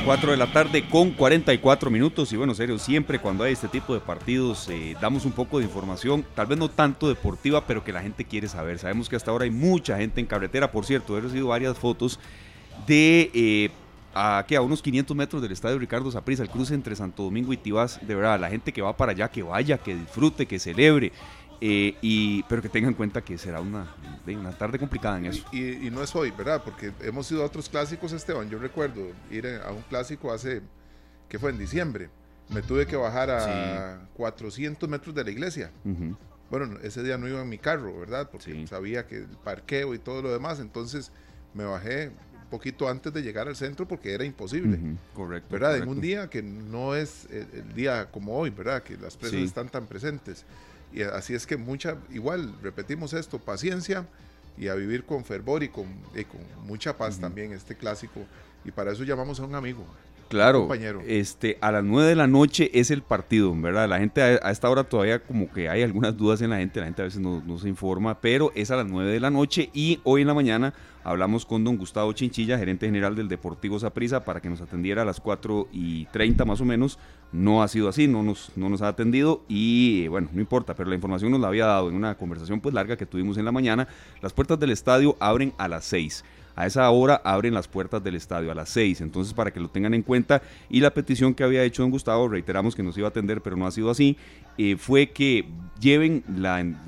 4 de la tarde con 44 minutos, y bueno, serio, siempre cuando hay este tipo de partidos damos un poco de información, tal vez no tanto deportiva, pero que la gente quiere saber. Sabemos que hasta ahora hay mucha gente en carretera. Por cierto, he recibido varias fotos de a unos 500 metros del estadio Ricardo Saprisa, el cruce entre Santo Domingo y Tibás. De verdad, la gente que va para allá, que vaya, que disfrute, que celebre. Pero que tengan en cuenta que será una tarde complicada en eso. Y no es hoy, ¿verdad? Porque hemos ido a otros clásicos, Esteban. Yo recuerdo ir a un clásico hace, ¿qué fue? En diciembre. Me tuve que bajar a 400 metros de la iglesia. Bueno, ese día no iba en mi carro, ¿verdad? Porque sabía que el parqueo y todo lo demás. Entonces me bajé un poquito antes de llegar al centro porque era imposible. Correcto. ¿Verdad? Correcto. En un día que no es el día como hoy, ¿verdad? Que las presas están tan presentes. Y así es que igual, repetimos esto, paciencia y a vivir con fervor y con mucha paz también este clásico. Y para eso llamamos a un amigo. Claro, compañero. A las 9 de la noche es el partido, ¿verdad? La gente a esta hora todavía como que hay algunas dudas en la gente a veces no se informa, pero es a las 9 de la noche, y hoy en la mañana hablamos con don Gustavo Chinchilla, gerente general del Deportivo Saprisa, para que nos atendiera a las 4:30 más o menos. No ha sido así, no nos ha atendido, y bueno, no importa, pero la información nos la había dado en una conversación pues larga que tuvimos en la mañana. Las puertas del estadio abren a las 6. A esa hora abren las puertas del estadio, a las 6, entonces para que lo tengan en cuenta. Y la petición que había hecho don Gustavo, reiteramos que nos iba a atender, pero no ha sido así, fue que lleven,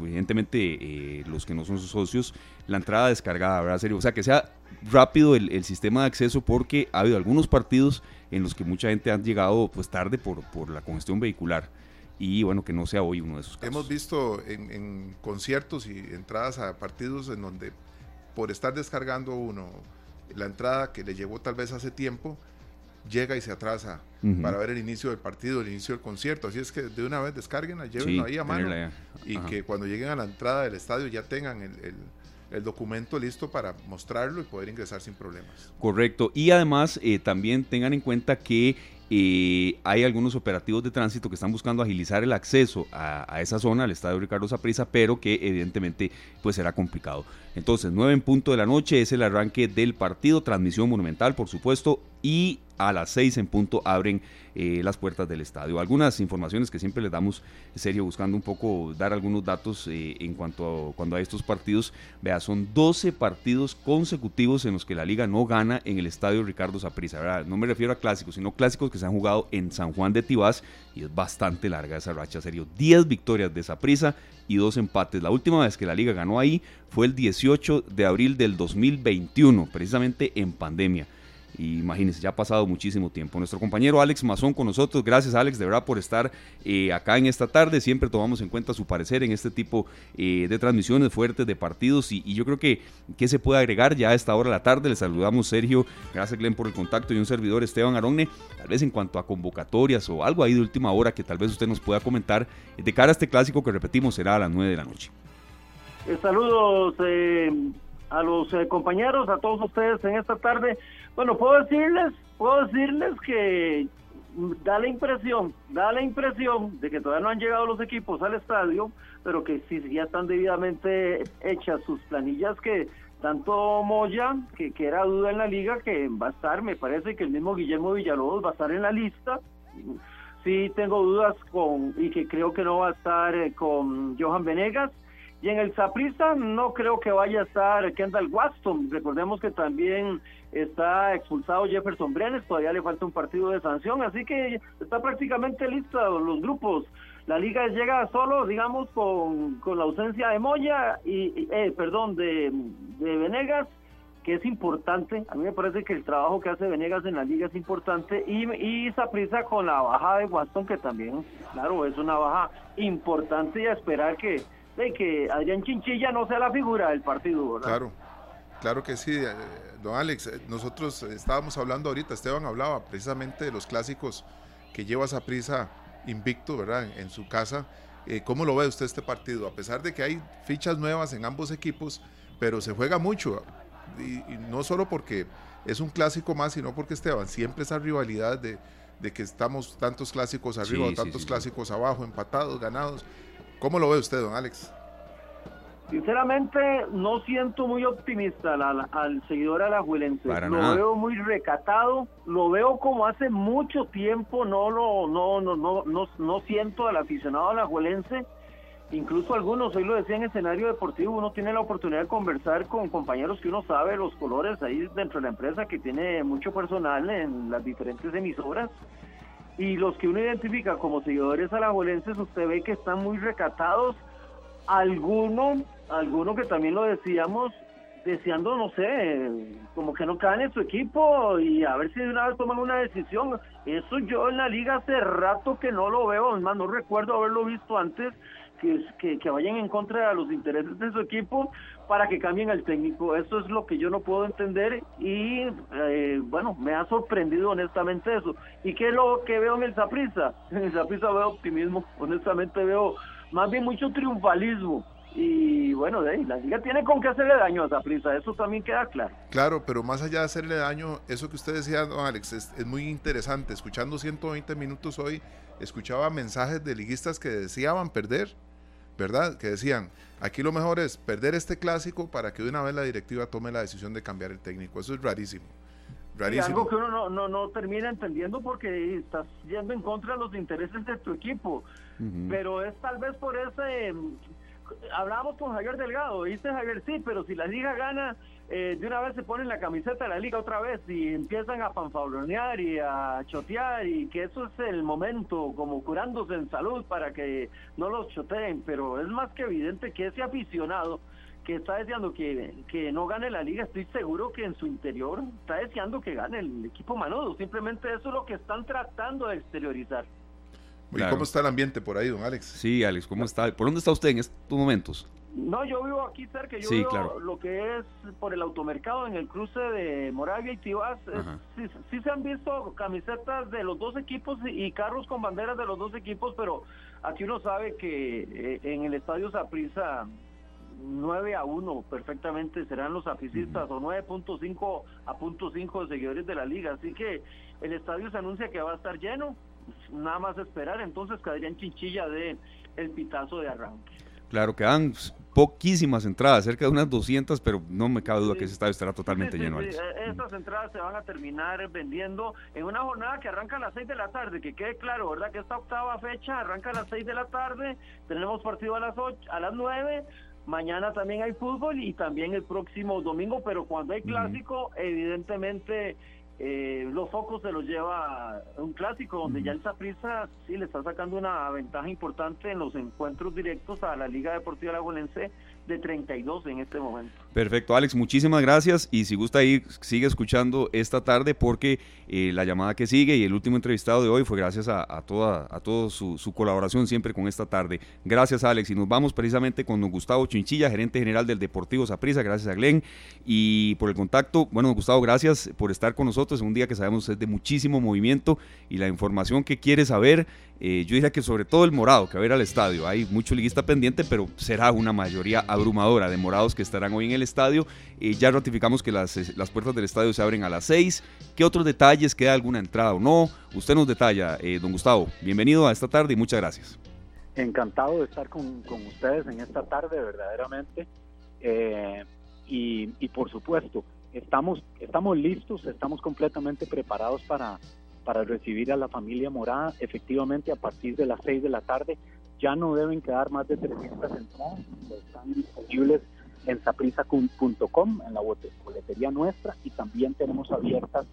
evidentemente los que no son sus socios, la entrada descargada, ¿verdad? Serio, o sea, que sea rápido el sistema de acceso, porque ha habido algunos partidos en los que mucha gente ha llegado pues tarde por la congestión vehicular. Y bueno, que no sea hoy uno de esos casos. Hemos visto en conciertos y entradas a partidos en donde por estar descargando uno la entrada que le llegó tal vez hace tiempo, llega y se atrasa para ver el inicio del partido, el inicio del concierto. Así es que de una vez descarguenla, llévenla ahí a mano y que cuando lleguen a la entrada del estadio ya tengan el documento listo para mostrarlo y poder ingresar sin problemas. Correcto. Y además también tengan en cuenta que hay algunos operativos de tránsito que están buscando agilizar el acceso a esa zona, al estadio Ricardo Saprisa, pero que evidentemente pues será complicado. Entonces, 9:00 p.m. es el arranque del partido, transmisión monumental, por supuesto, y a las 6:00 p.m. abren las puertas del estadio. Algunas informaciones que siempre les damos, Sergio, buscando un poco dar algunos datos en cuanto a cuando hay estos partidos. Vea, son 12 partidos consecutivos en los que la liga no gana en el estadio Ricardo Saprisa, ¿verdad? No me refiero a clásicos, sino clásicos que se han jugado en San Juan de Tibás, y es bastante larga esa racha, Sergio. 10 victorias de Saprisa y 2 empates. La última vez que la liga ganó ahí fue el 18 de abril del 2021, precisamente en pandemia. Imagínense, ya ha pasado muchísimo tiempo. Nuestro compañero Alex Mazón con nosotros. Gracias, Alex, de verdad por estar acá en Esta Tarde. Siempre tomamos en cuenta su parecer en este tipo de transmisiones fuertes de partidos, y yo creo que se puede agregar ya a esta hora de la tarde. Les saludamos, Sergio, gracias Glenn por el contacto, y un servidor, Esteban Aronne. Tal vez en cuanto a convocatorias o algo ahí de última hora que tal vez usted nos pueda comentar de cara a este clásico que, repetimos, será a las 9:00 p.m. Saludos a los compañeros, a todos ustedes en Esta Tarde. Bueno, puedo decirles que da la impresión de que todavía no han llegado los equipos al estadio, pero que sí, ya están debidamente hechas sus planillas, que tanto Moya, que era duda en la liga, que va a estar, me parece que el mismo Guillermo Villalobos va a estar en la lista. Sí tengo dudas y que creo que no va a estar con Johan Venegas. Y en el Saprissa no creo que vaya a estar Kendall Waston. Recordemos que también está expulsado Jefferson Brenes, todavía le falta un partido de sanción, así que está prácticamente lista los grupos. La liga llega solo, digamos, con la ausencia de Moya, de Venegas, que es importante. A mí me parece que el trabajo que hace Venegas en la liga es importante, y Saprissa con la baja de Waston, que también, claro, es una baja importante, y a esperar que Adrián Chinchilla no sea la figura del partido, ¿verdad? Claro que sí, don Alex. Nosotros estábamos hablando ahorita, Esteban hablaba precisamente de los clásicos que lleva Saprissa invicto, ¿verdad?, en su casa. ¿Cómo lo ve usted este partido? A pesar de que hay fichas nuevas en ambos equipos, pero se juega mucho, y no solo porque es un clásico más, sino porque, Esteban, siempre esa rivalidad de que estamos tantos clásicos arriba o tantos clásicos abajo, empatados, ganados. ¿Cómo lo ve usted, don Alex? Sinceramente, no siento muy optimista al seguidor alajuelense. Lo veo muy recatado, lo veo como hace mucho tiempo, no siento al aficionado alajuelense. Incluso algunos, hoy lo decía en escenario deportivo, uno tiene la oportunidad de conversar con compañeros que uno sabe los colores ahí dentro de la empresa, que tiene mucho personal en las diferentes emisoras. Y los que uno identifica como seguidores alajuelenses, usted ve que están muy recatados. Alguno que también lo decíamos, deseando, no sé, como que no caen en su equipo y a ver si de una vez toman una decisión. Eso yo en la liga hace rato que no lo veo, más no recuerdo haberlo visto antes, que vayan en contra de los intereses de su equipo para que cambien al técnico. Eso es lo que yo no puedo entender, y bueno, me ha sorprendido honestamente eso. ¿Y qué es lo que veo en el Saprissa? En el Saprissa veo optimismo, honestamente veo más bien mucho triunfalismo, y bueno, la liga tiene con qué hacerle daño a Saprissa, eso también queda claro. Claro, pero más allá de hacerle daño, eso que usted decía, don Alex, es muy interesante. Escuchando 120 minutos hoy, escuchaba mensajes de liguistas que deseaban perder, ¿verdad? Que decían, aquí lo mejor es perder este clásico para que de una vez la directiva tome la decisión de cambiar el técnico. Eso es rarísimo. Y algo que uno no termina entendiendo, porque estás yendo en contra de los intereses de tu equipo. Uh-huh. Pero es tal vez por ese... Hablábamos con Javier Delgado, dice Javier, sí, pero si la liga gana, de una vez se ponen la camiseta de la liga otra vez y empiezan a fanfablonear y a chotear, y que eso es el momento, como curándose en salud para que no los choteen. Pero es más que evidente que ese aficionado que está deseando que no gane la liga, estoy seguro que en su interior está deseando que gane el equipo manudo. Simplemente eso es lo que están tratando de exteriorizar. Claro. ¿Y cómo está el ambiente por ahí, don Alex? Sí, Alex, ¿cómo está? ¿Por dónde está usted en estos momentos? No, yo vivo aquí cerca, yo vivo claro, lo que es por el automercado en el cruce de Moravia y Tibás. Sí se han visto camisetas de los dos equipos y carros con banderas de los dos equipos, pero aquí uno sabe que en el estadio Saprisa 9-1 perfectamente serán los sapricistas, o 9.5 a 0.5 de seguidores de la liga, así que el estadio se anuncia que va a estar lleno, nada más esperar entonces que Adrián Chinchilla dé el pitazo de arranque. Claro, quedan poquísimas entradas, cerca de unas 200, pero no me cabe duda que ese estadio estará totalmente lleno. Sí. Estas entradas se van a terminar vendiendo en una jornada que arranca a las 6 de la tarde, que quede claro, ¿verdad? Que esta octava fecha arranca a las 6 de la tarde, tenemos partido a las 8, a las 9, mañana también hay fútbol y también el próximo domingo, pero cuando hay clásico, evidentemente... los focos se los lleva un clásico donde ya el Saprisa sí le está sacando una ventaja importante en los encuentros directos a la Liga Deportiva Alajuelense de 32 en este momento. Perfecto, Alex, muchísimas gracias, y si gusta ir, sigue escuchando Esta Tarde, porque la llamada que sigue y el último entrevistado de hoy fue gracias a toda su colaboración siempre con Esta Tarde. Gracias, Alex, y nos vamos precisamente con don Gustavo Chinchilla, gerente general del Deportivo Saprisa. Gracias a Glenn y por el contacto. Bueno, don Gustavo, gracias por estar con nosotros, es un día que sabemos es de muchísimo movimiento y la información que quiere saber, yo diría que sobre todo el morado que va a ir al estadio, hay mucho liguista pendiente, pero será una mayoría abrumadora de morados que estarán hoy en el estadio. Ya ratificamos que las puertas del estadio se abren a las 6, ¿qué otros detalles? ¿Queda alguna entrada o no? Usted nos detalla, don Gustavo, bienvenido a Esta Tarde y muchas gracias. Encantado de estar con ustedes en Esta Tarde, verdaderamente, y por supuesto estamos listos, estamos completamente preparados para recibir a la familia morada. Efectivamente, a partir de las 6 de la tarde ya no deben quedar más de 300 entradas, están disponibles en saprisa.com, en la boletería nuestra, y también tenemos abiertas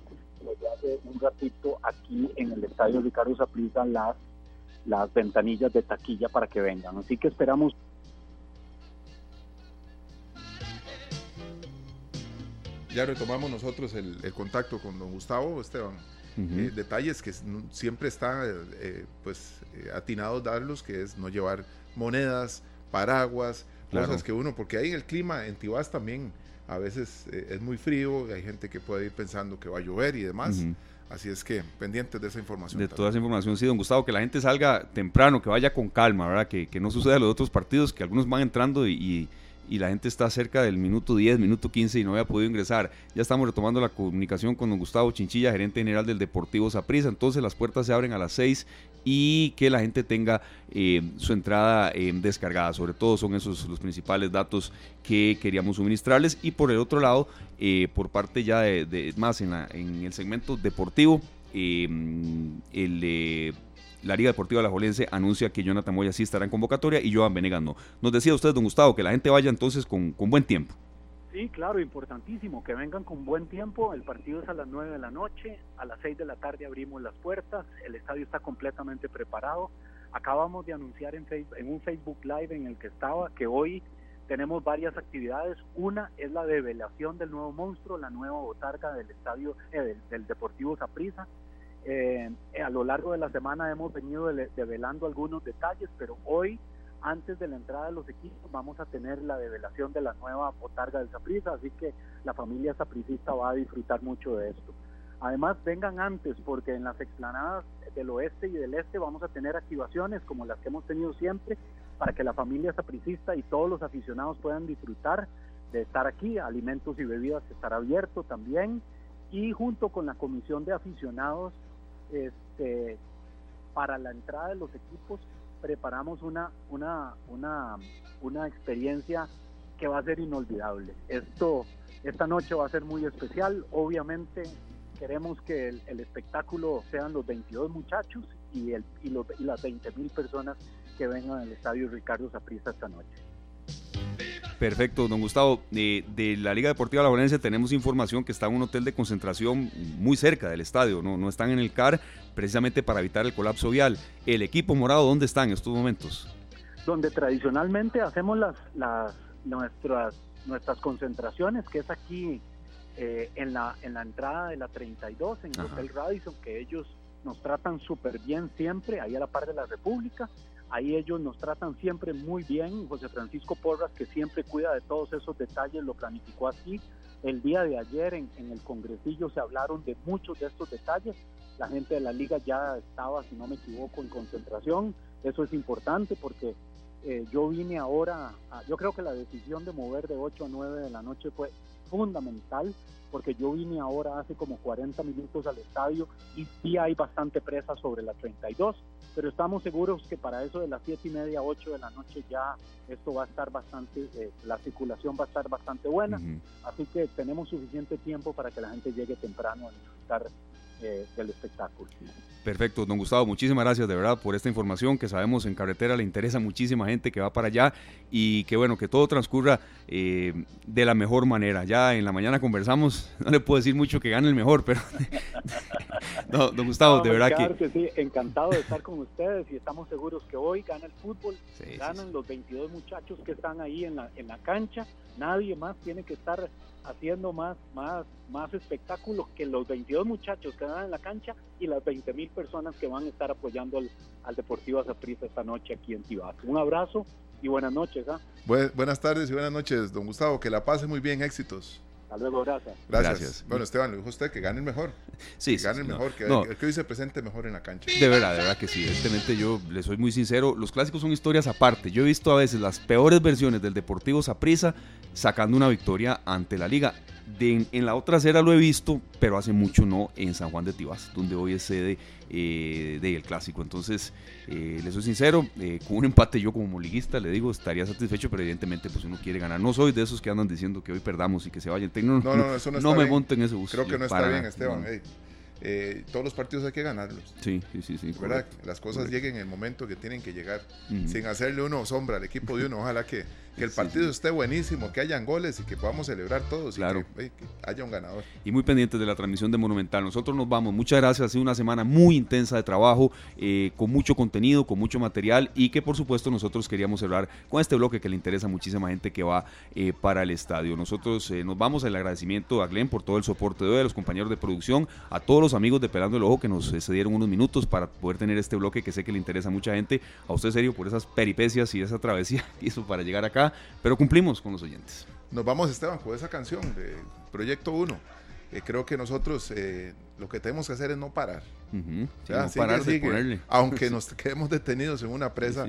desde hace un ratito aquí en el estadio Ricardo Saprisa las ventanillas de taquilla para que vengan, así que esperamos. Ya retomamos nosotros el contacto con don Gustavo, Esteban. Detalles que siempre está atinado darlos, que es no llevar monedas, paraguas, claro, cosas que uno, porque ahí en el clima en Tibás también a veces es muy frío, hay gente que puede ir pensando que va a llover y demás. Así es que pendientes de esa información. De también. Toda esa información, sí, don Gustavo, que la gente salga temprano, que vaya con calma, ¿verdad? Que no suceda los otros partidos, que algunos van entrando y la gente está cerca del minuto 10, minuto 15 y no había podido ingresar. Ya estamos retomando la comunicación con don Gustavo Chinchilla, gerente general del Deportivo Saprisa. Entonces las puertas se abren a las 6 y que la gente tenga su entrada descargada. Sobre todo son esos los principales datos que queríamos suministrarles. Y por el otro lado, por parte ya de más en el segmento deportivo, la Liga Deportiva Alajuelense anuncia que Jonathan Moya sí estará en convocatoria y Joan Venegas no. Nos decía usted, don Gustavo, que la gente vaya entonces con buen tiempo. Sí, claro, importantísimo, que vengan con buen tiempo. El partido es a las 9 de la noche, a las 6 de la tarde abrimos las puertas, el estadio está completamente preparado. Acabamos de anunciar en un Facebook Live en el que estaba, que hoy tenemos varias actividades. Una es la develación del nuevo monstruo, la nueva botarga del estadio del Deportivo Saprisa. A lo largo de la semana hemos venido develando algunos detalles, pero hoy, antes de la entrada de los equipos, vamos a tener la develación de la nueva botarga del Saprisa, así que la familia sapricista va a disfrutar mucho de esto. Además, vengan antes, porque en las explanadas del oeste y del este vamos a tener activaciones como las que hemos tenido siempre, para que la familia sapricista y todos los aficionados puedan disfrutar de estar aquí. Alimentos y bebidas estará abierto también, y junto con la comisión de aficionados, para la entrada de los equipos preparamos una experiencia que va a ser inolvidable. Esta noche va a ser muy especial. Obviamente queremos que el espectáculo sean los 22 muchachos y las 20.000 personas que vengan al estadio Ricardo Saprisa esta noche. Perfecto, don Gustavo, de la Liga Deportiva Alajuelense tenemos información que está en un hotel de concentración muy cerca del estadio, no están en el CAR, precisamente para evitar el colapso vial. ¿El equipo morado dónde está en estos momentos? Donde tradicionalmente hacemos nuestras concentraciones, que es aquí en la entrada de la 32, en el Hotel Radisson, que ellos nos tratan súper bien siempre, ahí a la par de la República. Ahí ellos nos tratan siempre muy bien. José Francisco Porras, que siempre cuida de todos esos detalles, lo planificó así. El día de ayer en el congresillo se hablaron de muchos de estos detalles. La gente de la liga ya estaba, si no me equivoco, en concentración. Eso es importante porque yo vine ahora, yo creo que la decisión de mover de 8 a 9 de la noche fue fundamental, porque yo vine ahora hace como 40 minutos al estadio y sí hay bastante presa sobre la 32, pero estamos seguros que para eso de las 7:30 a 8 de la noche ya esto va a estar bastante, la circulación va a estar bastante buena, así que tenemos suficiente tiempo para que la gente llegue temprano a disfrutar del espectáculo. Perfecto, don Gustavo, muchísimas gracias de verdad por esta información que sabemos en carretera le interesa a muchísima gente que va para allá y que bueno, que todo transcurra de la mejor manera. Ya en la mañana conversamos, no le puedo decir mucho que gane el mejor, pero no, don Gustavo, no, de verdad que sí, encantado de estar con ustedes y estamos seguros que hoy gana el fútbol, sí, ganan sí. Los 22 muchachos que están ahí en la cancha, nadie más tiene que estar haciendo más espectáculos que los 22 muchachos que van en la cancha y las 20,000 personas que van a estar apoyando al Deportivo Saprisa esta noche aquí en Tibaquirá. Un abrazo y buenas noches. Buenas tardes y buenas noches, don Gustavo, que la pase muy bien, éxitos. Hasta luego, gracias. Bueno, Esteban, lo dijo usted, que gane el mejor. Sí, que gane el mejor, que hoy se presente mejor en la cancha. De verdad que sí. Evidentemente, yo le soy muy sincero. Los clásicos son historias aparte. Yo he visto a veces las peores versiones del Deportivo Saprisa sacando una victoria ante la Liga. En la otra acera lo he visto, pero hace mucho no en San Juan de Tibás, donde hoy es sede del clásico. Entonces, le soy sincero, con un empate yo como liguista, le digo, estaría satisfecho, pero evidentemente pues uno quiere ganar. No soy de esos que andan diciendo que hoy perdamos y que se vayan. No, eso no me monto en ese bus. Creo que no está bien, Esteban. No. Todos los partidos hay que ganarlos. Sí. ¿Verdad? Las cosas lleguen en el momento que tienen que llegar, sin hacerle uno sombra al equipo de uno. Ojalá que el partido esté buenísimo, que hayan goles y que podamos celebrar todos, claro. Y que haya un ganador. Y muy pendientes de la transmisión de Monumental. Nosotros nos vamos. Muchas gracias. Ha sido una semana muy intensa de trabajo, con mucho contenido, con mucho material y que por supuesto nosotros queríamos cerrar con este bloque que le interesa a muchísima gente que va para el estadio. Nosotros nos vamos. El agradecimiento a Glenn por todo el soporte de hoy, a los compañeros de producción, a todos los amigos de Pelando el Ojo que nos cedieron unos minutos para poder tener este bloque que sé que le interesa a mucha gente. A usted, Sergio, por esas peripecias y esa travesía que hizo para llegar acá. Pero cumplimos con los oyentes. Nos vamos, Esteban, con esa canción de Proyecto 1. Creo que nosotros lo que tenemos que hacer es no parar. Ponerle. Aunque nos quedemos detenidos en una presa,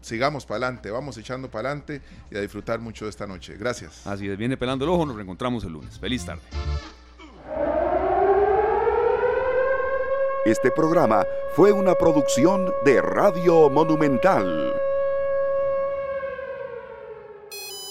sigamos para adelante, vamos echando para adelante y a disfrutar mucho de esta noche. Gracias. Así es, viene Pelando el Ojo, nos reencontramos el lunes. Feliz tarde. Este programa fue una producción de Radio Monumental.